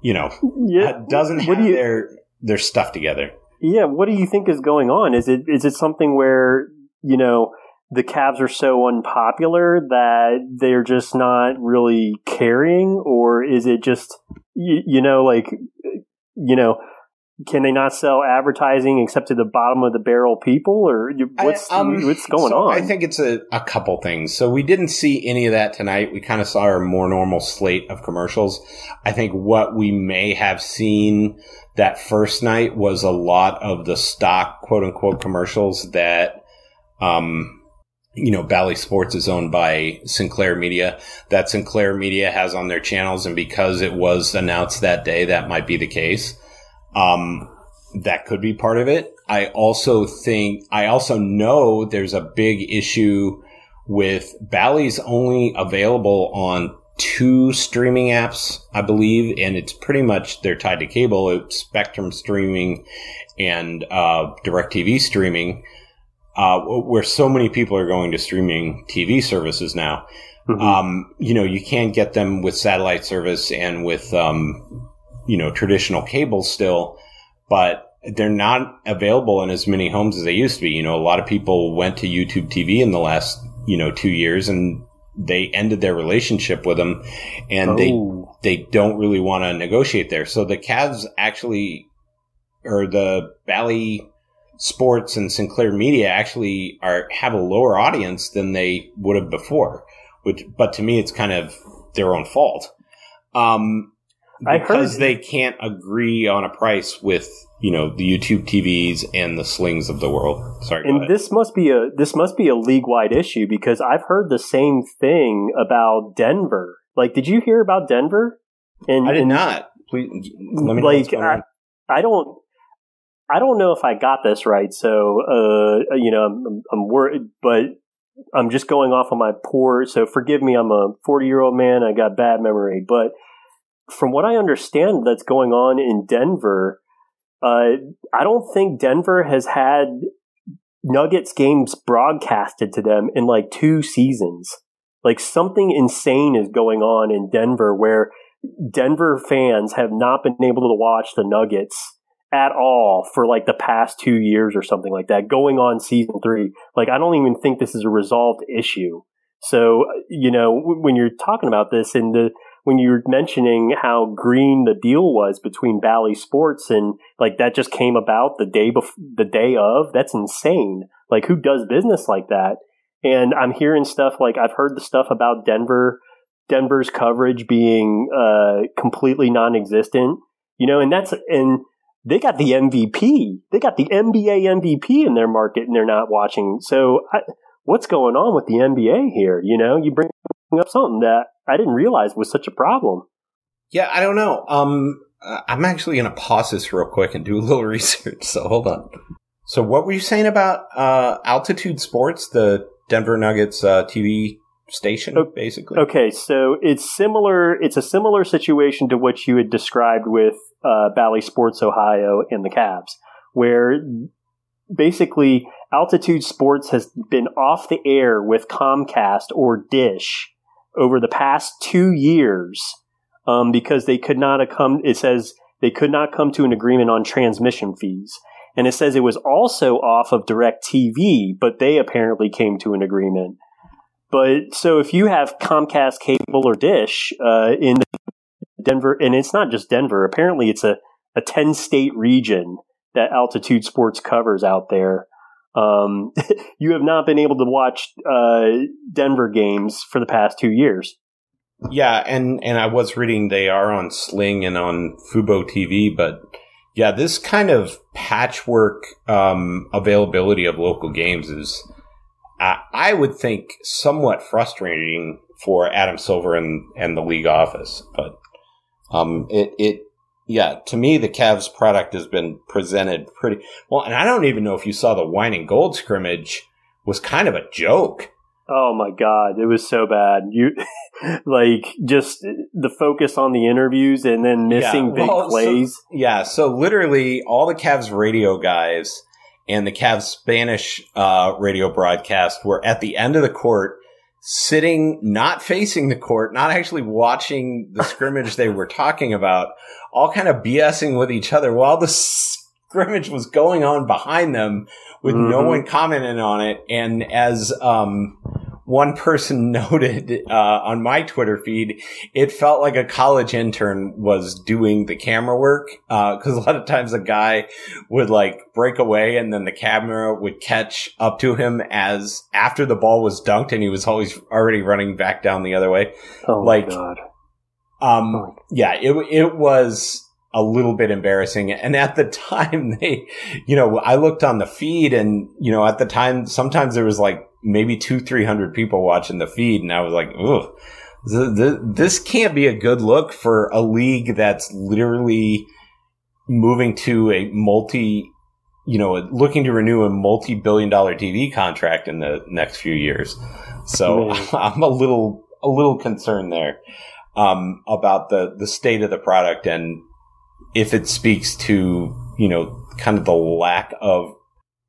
you know, yeah. doesn't have you, their their stuff together. Yeah. What do you think is going on? Is it is it something where, you know, the Cavs are so unpopular that they're just not really caring? Or is it just, you, you know, like, you know, can they not sell advertising except to the bottom of the barrel people, or what's I, um, what's going so on? I think it's a, a couple things. So we didn't see any of that tonight. We kind of saw our more normal slate of commercials. I think what we may have seen that first night was a lot of the stock quote unquote commercials that, um, you know, Bally Sports is owned by Sinclair Media, that Sinclair Media has on their channels. And because it was announced that day, that might be the case. Um, that could be part of it. I also think, I also know there's a big issue with Bally's only available on two streaming apps, I believe, and it's pretty much, they're tied to cable. It's Spectrum streaming and, uh, DirecTV streaming, uh, where so many people are going to streaming T V services now. Mm-hmm. Um, you know, you can get them with satellite service and with, um, you know, traditional cable still, but they're not available in as many homes as they used to be. You know, a lot of people went to YouTube T V in the last, you know, two years and they ended their relationship with them, and oh. they, they don't really want to negotiate there. So the Cavs actually, or the Bally Sports and Sinclair Media actually are, have a lower audience than they would have before, which, but to me, it's kind of their own fault. Um, Because they can't agree on a price with, you know, the YouTube T Vs and the Slings of the world. Sorry. And this must be a this must be a league-wide issue, because I've heard the same thing about Denver. Like, did you hear about Denver? And I did and, not. Please, let me like know I, I don't I don't know if I got this right. So uh, you know, I'm, I'm worried, but I'm just going off on my poor. So forgive me. I'm a forty-year-old man. I got bad memory, but. From what I understand that's going on in Denver, uh, I don't think Denver has had Nuggets games broadcasted to them in like two seasons. Like, something insane is going on in Denver where Denver fans have not been able to watch the Nuggets at all for like the past two years or something like that, going on season three. Like, I don't even think this is a resolved issue. So, you know, when you're talking about this and the, when you were mentioning how green the deal was between Bally Sports and like that just came about the day before, the day of, that's insane. Like, who does business like that? And I'm hearing stuff like I've heard the stuff about Denver, Denver's coverage being uh, completely non-existent, you know, and that's, and they got the M V P, they got the N B A M V P in their market and they're not watching. So I, what's going on with the N B A here? You know, you bring up something that I didn't realize was such a problem. Yeah, I don't know. Um, I'm actually going to pause this real quick and do a little research, so hold on. So what were you saying about uh, Altitude Sports, the Denver Nuggets uh, T V station, okay, basically? Okay, so it's similar. It's a similar situation to what you had described with uh, Bally Sports Ohio and the Cavs, where basically Altitude Sports has been off the air with Comcast or Dish over the past two years, um, because they could not come, it says they could not come to an agreement on transmission fees. And it says it was also off of DirecTV, but they apparently came to an agreement. But so if you have Comcast Cable or Dish uh, in Denver, and it's not just Denver, apparently it's a, a ten-state region that Altitude Sports covers out there. Um, you have not been able to watch uh, Denver games for the past two years. Yeah, and, and I was reading they are on Sling and on Fubo T V, but yeah, this kind of patchwork um, availability of local games is, uh, I would think, somewhat frustrating for Adam Silver and, and the league office. But um, it it. Yeah, to me, the Cavs product has been presented pretty well. And I don't even know if you saw the wine and gold scrimmage was kind of a joke. Oh, my God. It was so bad. You like just the focus on the interviews and then missing yeah, well, big plays. So, yeah. So literally all the Cavs radio guys and the Cavs Spanish uh, radio broadcast were at the end of the court, sitting, not facing the court, not actually watching the scrimmage they were talking about, all kind of BSing with each other while the scrimmage was going on behind them with mm-hmm. no one commenting on it. And as um one person noted uh on my Twitter feed, it felt like a college intern was doing the camera work, uh because a lot of times a guy would like break away and then the camera would catch up to him as after the ball was dunked, and he was always already running back down the other way. Oh like, my God. Um, oh. Yeah, it it was a little bit embarrassing. And at the time, they, you know, I looked on the feed and, you know, at the time, sometimes there was like maybe two, three hundred people watching the feed. And I was like, ooh, th- th- this can't be a good look for a league that's literally moving to a multi, you know, looking to renew a multi-billion dollar T V contract in the next few years. So I'm a little, a little concerned there um, about the, the state of the product and if it speaks to, you know, kind of the lack of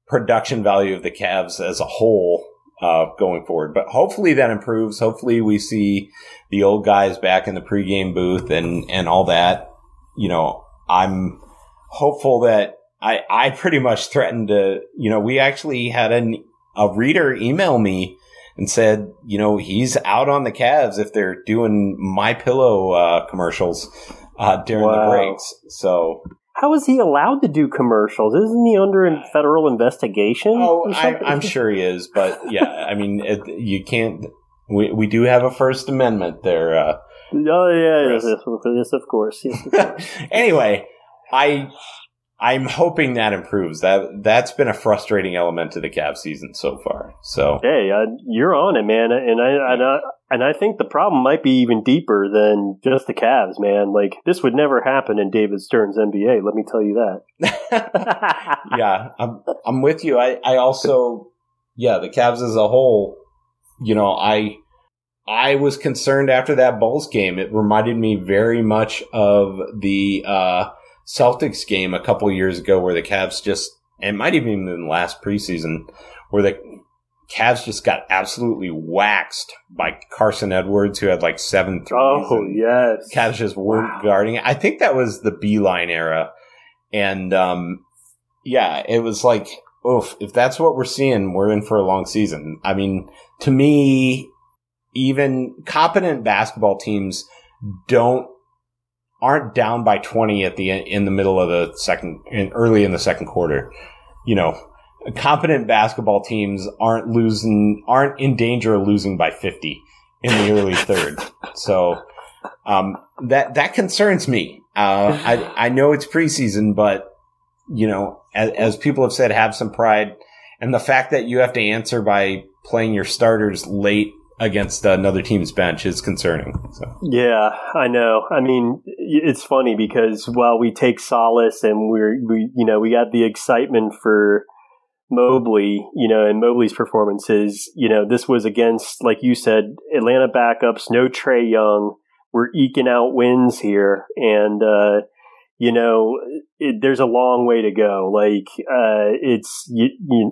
production value of the Cavs as a whole uh, going forward. But hopefully that improves. Hopefully we see the old guys back in the pregame booth and, and all that. You know, I'm hopeful that I, I pretty much threatened to, you know, we actually had an, a reader email me and said, you know, he's out on the Cavs if they're doing MyPillow uh, commercials. Uh, during wow. the breaks. So how is he allowed to do commercials? Isn't he under uh, federal investigation? Oh, I, I'm sure he is. But yeah, I mean, it, you can't. We we do have a First Amendment there. Uh, oh yeah, yes, yes, of course. Yes, of course. Anyway, I I'm hoping that improves. That that's been a frustrating element to the Cavs season so far. So hey, uh, you're on it, man, and I. And I And I think the problem might be even deeper than just the Cavs, man. Like, this would never happen in David Stern's N B A, let me tell you that. Yeah, I'm I'm with you. I, I also, yeah, the Cavs as a whole, you know, I I was concerned after that Bulls game. It reminded me very much of the uh, Celtics game a couple years ago where the Cavs just, and it might even have been last preseason, where the Cavs just got absolutely waxed by Carson Edwards, who had like seven threes. Oh, yes. Cavs just weren't wow. guarding it. I think that was the Beeline era. And um, yeah, it was like, oof, if that's what we're seeing, we're in for a long season. I mean, to me, even competent basketball teams don't aren't down by twenty at the in the middle of the second, in early in the second quarter. You know, competent basketball teams aren't losing, aren't in danger of losing by fifty in the early third. So um, that that concerns me. Uh, I I know it's preseason, but you know, as, as people have said, have some pride, and the fact that you have to answer by playing your starters late against another team's bench is concerning. So. Yeah, I know. I mean, it's funny because while we take solace and we're, we, you know, we got the excitement for Mobley, you know, and Mobley's performances, you know, this was against, like you said, Atlanta backups, no Trae Young. We're eking out wins here. And, uh, you know, it, there's a long way to go. Like, uh, it's, you, you,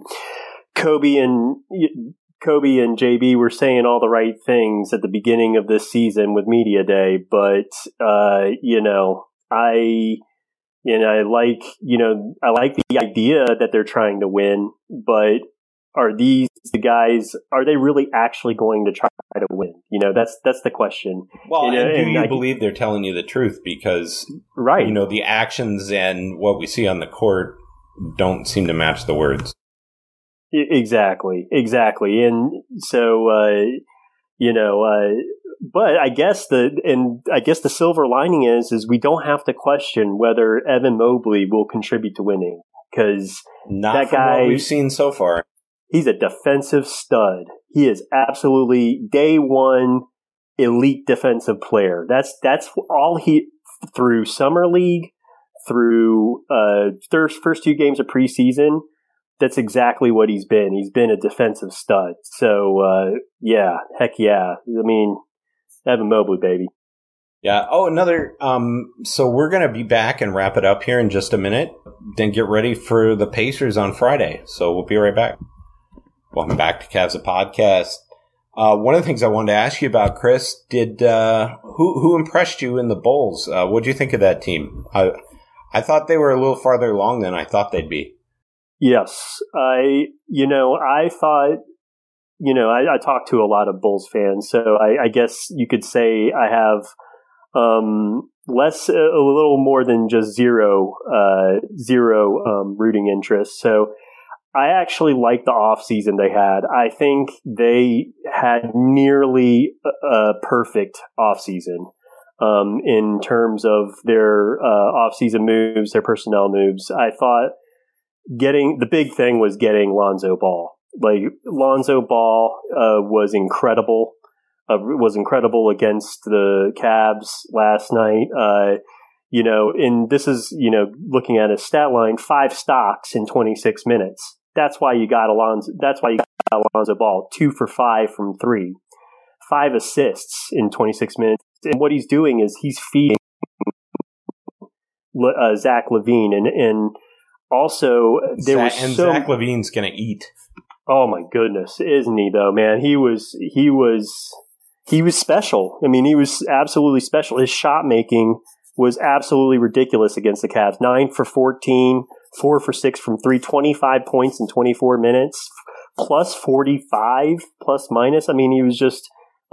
Kobe and, you, Kobe and J B were saying all the right things at the beginning of this season with Media Day, but, uh, you know, I, you know, I like, you know, I like the idea that they're trying to win, but are these the guys, are they really actually going to try to win? You know, that's, that's the question. Well, and, and do and you I believe can, they're telling you the truth? Because, right. you know, the actions and what we see on the court don't seem to match the words. Exactly, exactly. And so, uh, you know, uh, but I guess the, and I guess the silver lining is, is we don't have to question whether Evan Mobley will contribute to winning, because that guy, what we've seen so far, he's a defensive stud. He is absolutely day one elite defensive player. That's, that's all he, through summer league, through, uh, first, first two games of preseason. That's exactly what he's been. He's been a defensive stud. So, uh, yeah, heck yeah. I mean, Evan Mobley, baby. Yeah. Oh, another. Um, so we're going to be back and wrap it up here in just a minute. Then get ready for the Pacers on Friday. So we'll be right back. Welcome back to Cavs Podcast. Uh, one of the things I wanted to ask you about, Chris, did uh, who who impressed you in the Bulls? Uh, what did you think of that team? I I thought they were a little farther along than I thought they'd be. Yes, I, you know, I thought, you know, I, I talked to a lot of Bulls fans, so I, I guess you could say I have um, less, a little more than just zero, uh, zero um, rooting interest. So I actually liked the offseason they had. I think they had nearly a perfect offseason um, in terms of their uh, offseason moves, their personnel moves. I thought. Getting the big thing was getting Lonzo Ball. Like Lonzo Ball uh, was incredible. Uh, was incredible against the Cavs last night. Uh, you know, and this is you know looking at his stat line: five stocks in twenty-six minutes. That's why you got Alonzo. That's why you got Lonzo Ball. Two for five from three. Five assists in twenty-six minutes. And what he's doing is he's feeding uh, Zach LaVine and and. Also, there was and so Zach LaVine's gonna eat. Oh my goodness, isn't he though, man? He was, he was, he was special. I mean, he was absolutely special. His shot making was absolutely ridiculous against the Cavs. Nine for fourteen, four for six from three, twenty-five points in twenty-four minutes, plus forty-five, plus minus. I mean, he was just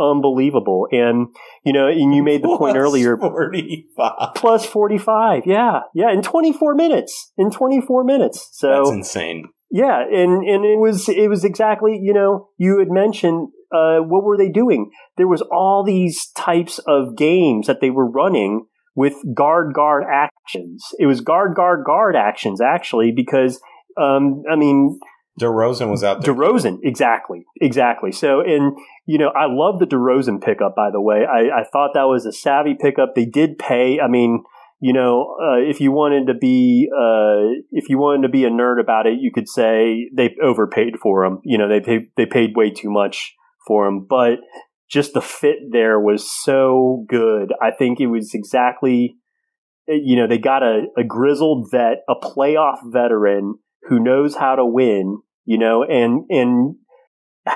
unbelievable. And you know, and you made the point earlier. forty-five Plus forty-five. Yeah. Yeah. In twenty-four minutes. In twenty-four minutes. So that's insane. Yeah. And, and it was, it was exactly, you know, you had mentioned, uh, what were they doing? There was all these types of games that they were running with guard, guard actions. It was guard, guard, guard actions actually, because, um, I mean, DeRozan was out there. DeRozan, exactly, exactly. So, and, you know, I love the DeRozan pickup, by the way. I, I thought that was a savvy pickup. They did pay. I mean, you know, uh, if you wanted to be uh, if you wanted to be a nerd about it, you could say they overpaid for him. You know, they paid, they paid way too much for him. But just the fit there was so good. I think it was exactly, you know, they got a, a grizzled vet, a playoff veteran, who knows how to win, you know, and and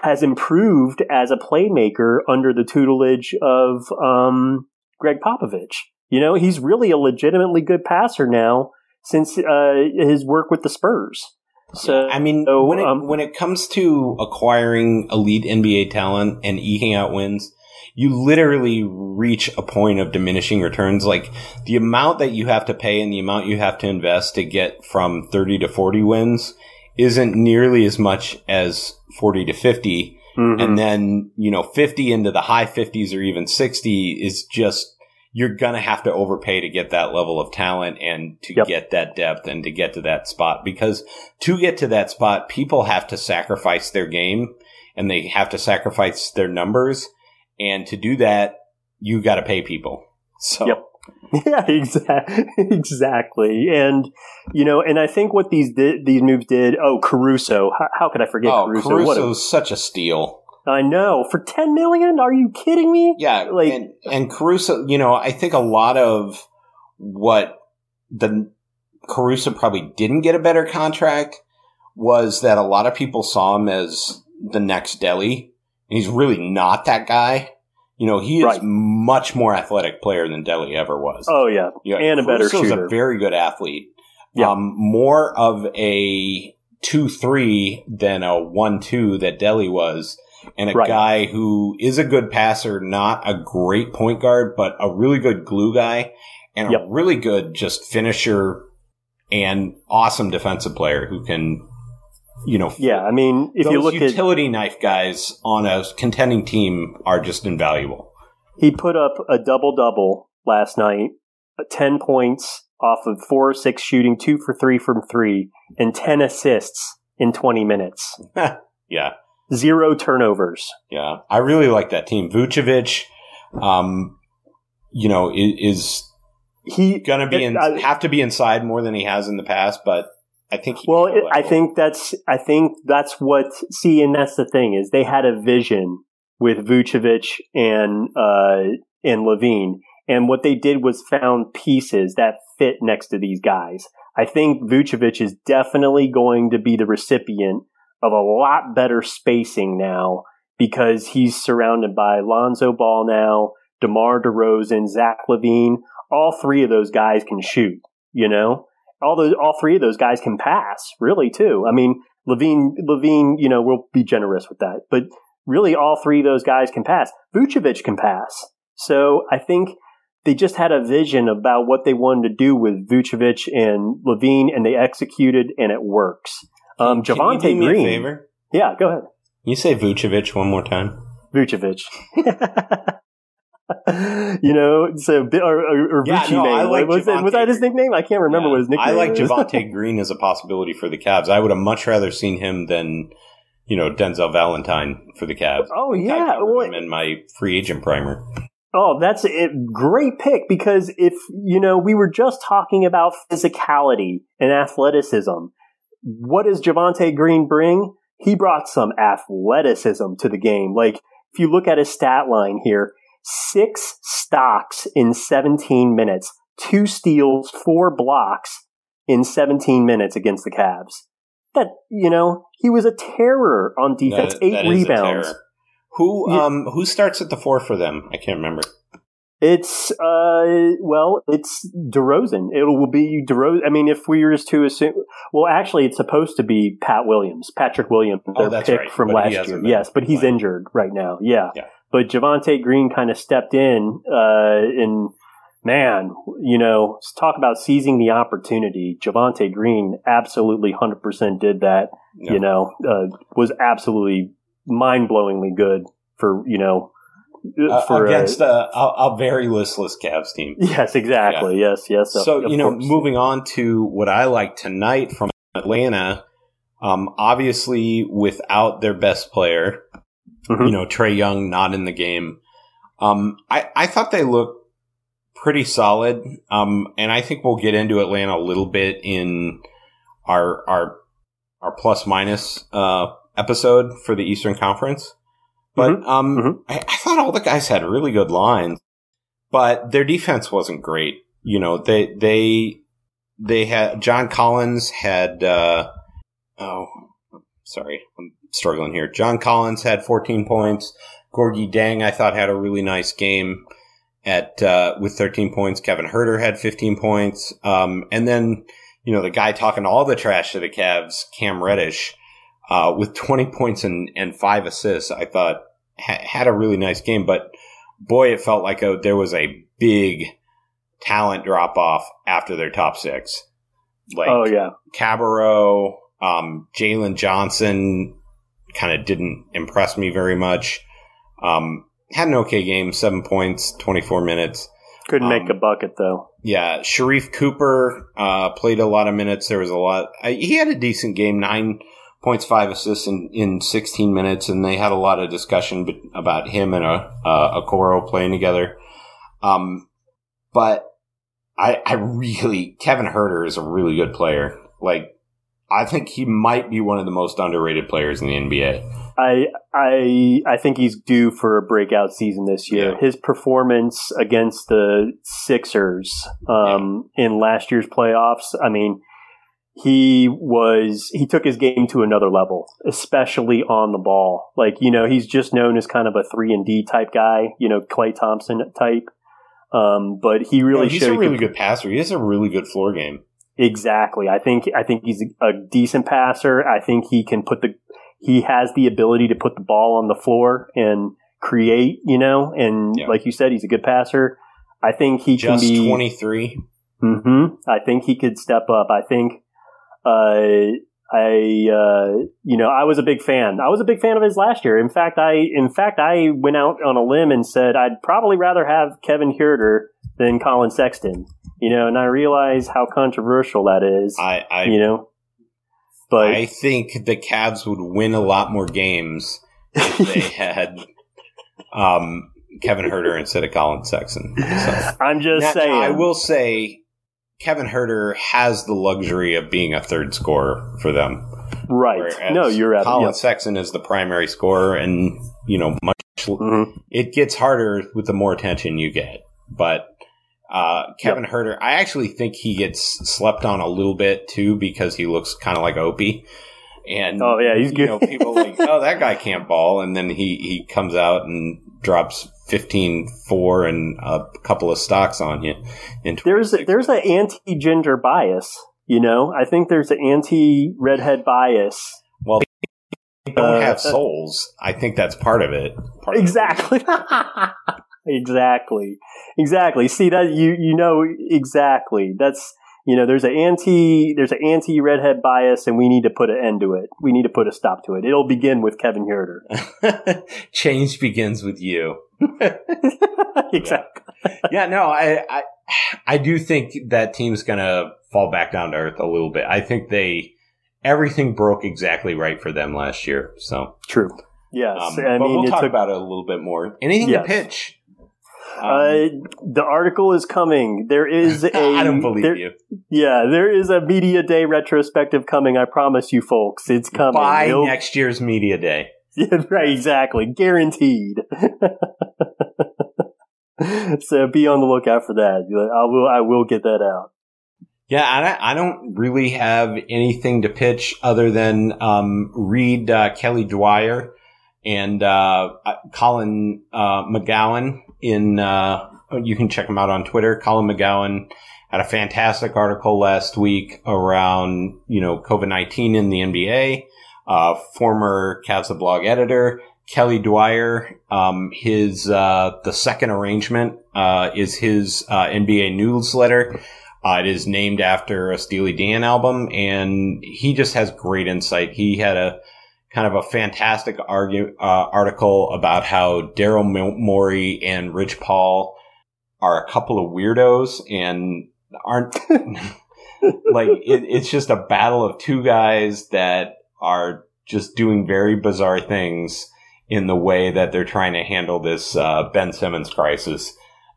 has improved as a playmaker under the tutelage of um, Greg Popovich. You know, he's really a legitimately good passer now since uh, his work with the Spurs. So I mean, so, when it, um, when it comes to acquiring elite N B A talent and eking out wins, you literally reach a point of diminishing returns. Like the amount that you have to pay and the amount you have to invest to get from thirty to forty wins isn't nearly as much as forty to fifty. Mm-hmm. And then, you know, fifty into the high fifties or even sixty is just, you're going to have to overpay to get that level of talent and to yep. get that depth and to get to that spot. Because to get to that spot, people have to sacrifice their game and they have to sacrifice their numbers. And to do that, you got to pay people. So. Yep. Yeah, exactly. Exactly. And, you know, and I think what these di- these moves did, oh, Caruso. How, how could I forget oh, Caruso? Caruso's a, such a steal. I know. For ten million dollars? Are you kidding me? Yeah. Like, and, and Caruso, you know, I think a lot of what the Caruso probably didn't get a better contract was that a lot of people saw him as the next Dele. And he's really not that guy. You know, he is right. much more athletic player than Dele ever was. Oh, yeah. You know, and a better shooter. Caruso's a very good athlete. Yeah. Um, more of a two three than a one two that Dele was. And a right. guy who is a good passer, not a great point guard, but a really good glue guy and yep. a really good just finisher and awesome defensive player who can, you know, yeah, I mean, if you look at utility knife guys on a contending team are just invaluable. He put up a double double last night, ten points off of four or six shooting, two for three from three, and ten assists in twenty minutes. yeah, zero turnovers. Yeah, I really like that team. Vucevic, um, you know, is, is he gonna be in, I, have to be inside more than he has in the past, but. I think. Well, it, I think that's. I think that's what. See, and that's the thing is they had a vision with Vucevic and uh, and LaVine, and what they did was found pieces that fit next to these guys. I think Vucevic is definitely going to be the recipient of a lot better spacing now because he's surrounded by Lonzo Ball now, DeMar DeRozan, Zach LaVine. All three of those guys can shoot. You know. All those, all three of those guys can pass, really, too. I mean, LaVine, LaVine, you know, we'll be generous with that. But really, all three of those guys can pass. Vucevic can pass. So I think they just had a vision about what they wanted to do with Vucevic and LaVine, and they executed, and it works. Um, Javonte Green. Can you do me a favor? Yeah, go ahead. Can you say Vucevic one more time? Vucevic. You know, so or, or, or yeah, Vucci no, name. I like was, was that his nickname? I can't remember yeah, what his nickname. I like was. Javonte Green as a possibility for the Cavs. I would have much rather seen him than you know Denzel Valentine for the Cavs. Oh yeah, I well, him in my free agent primer. Oh, that's a great pick because if you know we were just talking about physicality and athleticism. What does Javonte Green bring? He brought some athleticism to the game. Like if you look at his stat line here. Six stocks in seventeen minutes, two steals, four blocks in seventeen minutes against the Cavs. That, you know, he was a terror on defense, that, eight that rebounds. Who yeah. um who starts at the four for them? I can't remember. It's, uh well, it's DeRozan. It will be DeRozan. I mean, if we were to assume, well, actually, it's supposed to be Pat Williams, Patrick Williams, their oh, that's pick right. from but last year. Yes, but he's playing. Injured right now. Yeah. yeah. But Javonte Green kind of stepped in, uh, and man, you know, talk about seizing the opportunity. Javonte Green absolutely one hundred percent did that, yeah. you know, uh, was absolutely mind-blowingly good for, you know, for uh, against uh, a, a very listless Cavs team. Yes, exactly. Yeah. Yes, yes. So, of, you know, course. Moving on to what I like tonight from Atlanta, um, obviously without their best player. Mm-hmm. You know, Trae Young not in the game. Um, I, I thought they looked pretty solid. Um, and I think we'll get into Atlanta a little bit in our our our plus minus uh, episode for the Eastern Conference. But mm-hmm. Um, mm-hmm. I, I thought all the guys had really good lines, but their defense wasn't great. You know, they they they had John Collins had uh, oh sorry. I'm, struggling here. John Collins had fourteen points. Georgi Dieng, I thought, had a really nice game at uh, with thirteen points. Kevin Huerter had fifteen points. Um, and then, you know, the guy talking all the trash to the Cavs, Cam Reddish, uh, with twenty points and, and five assists, I thought ha- had a really nice game. But boy, it felt like a, there was a big talent drop off after their top six. Like, oh yeah, Cabarro, um, Jalen Johnson kind of didn't impress me very much. Um, had an okay game, seven points, twenty-four minutes. Couldn't make um, a bucket, though. Yeah, Sharif Cooper uh, played a lot of minutes. There was a lot. Uh, he had a decent game, nine points, five assists in, in sixteen minutes, and they had a lot of discussion b- about him and uh, uh, Okoro playing together. Um, but I, I really – Kevin Huerter is a really good player. Like, I think he might be one of the most underrated players in the N B A. I I I think he's due for a breakout season this year. Yeah. His performance against the Sixers um, yeah. in last year's playoffs, I mean, he was he took his game to another level, especially on the ball. Like, you know, he's just known as kind of a three and D type guy, you know, Klay Thompson type. Um, but he really yeah, he's showed a really good passer. He has a really good floor game. Exactly. I think I think he's a decent passer. I think he can put the he has the ability to put the ball on the floor and create, you know, and yeah. like you said, he's a good passer. I think he Just can be twenty-three. Mm-hmm. I think he could step up. I think uh I uh you know, I was a big fan. I was a big fan of his last year. In fact, I in fact I went out on a limb and said I'd probably rather have Kevin Huerter than Collin Sexton. You know, and I realize how controversial that is. I, I you know, but I think the Cavs would win a lot more games if they had um, Kevin Huerter instead of Collin Sexton. So, I'm just now, saying. I will say Kevin Huerter has the luxury of being a third scorer for them. Right. No, you're right. Collin yep. Sexton is the primary scorer, and, you know, much mm-hmm. it gets harder with the more attention you get. But Uh, Kevin yep. Huerter, I actually think he gets slept on a little bit too because he looks kind of like Opie. And oh yeah, he's good. You know, people like, oh, that guy can't ball, and then he he comes out and drops fifteen four and a couple of stocks on you. There's a, there's an anti gender bias, you know. I think there's an anti redhead bias. Well, they don't uh, have souls. I think that's part of it. Part exactly. Of it. Exactly. Exactly. See that you you know exactly. That's you know, there's an anti there's an anti redhead bias, and we need to put an end to it. We need to put a stop to it. It'll begin with Kevin Huerter. Change begins with you. Exactly. Yeah. yeah, no, I, I I do think that team's gonna fall back down to earth a little bit. I think they everything broke exactly right for them last year. So true. Yes. Um, I but mean, we'll talk took, about it a little bit more. Anything yes. to pitch? Um, uh, the article is coming. There is a. I don't believe there, you. Yeah, there is a media day retrospective coming. I promise you, folks, it's coming by You'll, next year's media day. Yeah, right, exactly, guaranteed. So be on the lookout for that. I will. I will get that out. Yeah, I, I don't really have anything to pitch other than um, read uh, Kelly Dwyer and uh, Colin uh, McGowan. In uh, you can check him out on Twitter. Collin McGowan had a fantastic article last week around you know COVID nineteen in the N B A. Uh, former Cavs blog editor Kelly Dwyer, um, his uh, the Second Arrangement uh, is his uh, N B A newsletter. Uh, it is named after a Steely Dan album, and he just has great insight. He had a kind of a fantastic argue, uh, article about how Daryl Morey and Rich Paul are a couple of weirdos and aren't like it, it's just a battle of two guys that are just doing very bizarre things in the way that they're trying to handle this uh, Ben Simmons crisis.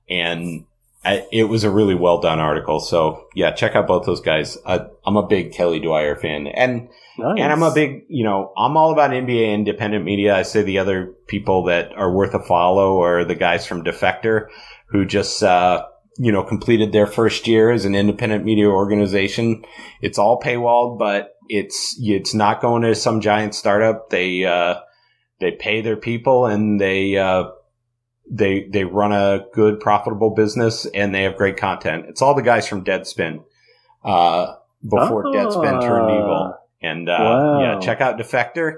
And I, it was a really well done article. So yeah, check out both those guys. Uh, I'm a big Kelly Dwyer fan, and nice. and I'm a big you know I'm all about N B A independent media. I say the other people that are worth a follow are the guys from Defector, who just uh, you know completed their first year as an independent media organization. It's all paywalled, but it's it's not going to some giant startup. They uh, they pay their people, and they. Uh, They they run a good, profitable business, and they have great content. It's all the guys from Deadspin. Uh, before oh. Deadspin turned evil. And, uh, wow. yeah, check out Defector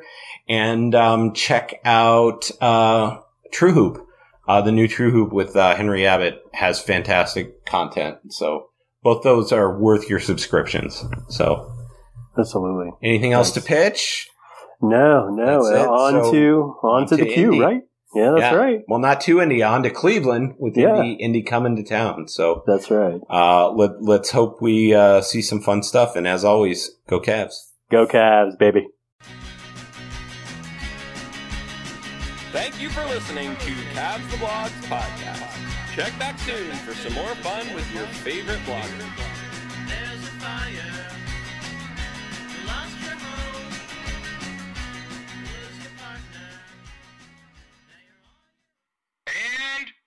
and, um, check out, uh, True Hoop. Uh, the new True Hoop with, uh, Henry Abbott has fantastic content. So both those are worth your subscriptions. So. Absolutely. Anything Thanks. else to pitch? No, no. Uh, on so, to, on, on to, to the queue, right? Yeah, that's yeah. right. Well, not to Indy, on to Cleveland with yeah. Indy, Indy coming to town. So that's right. Uh, let, let's hope we, uh, see some fun stuff. And as always, go Cavs. Go Cavs, baby. Thank you for listening to Cavs the Blogs podcast. Check back soon for some more fun with your favorite blogger. There's a fire. Lost your And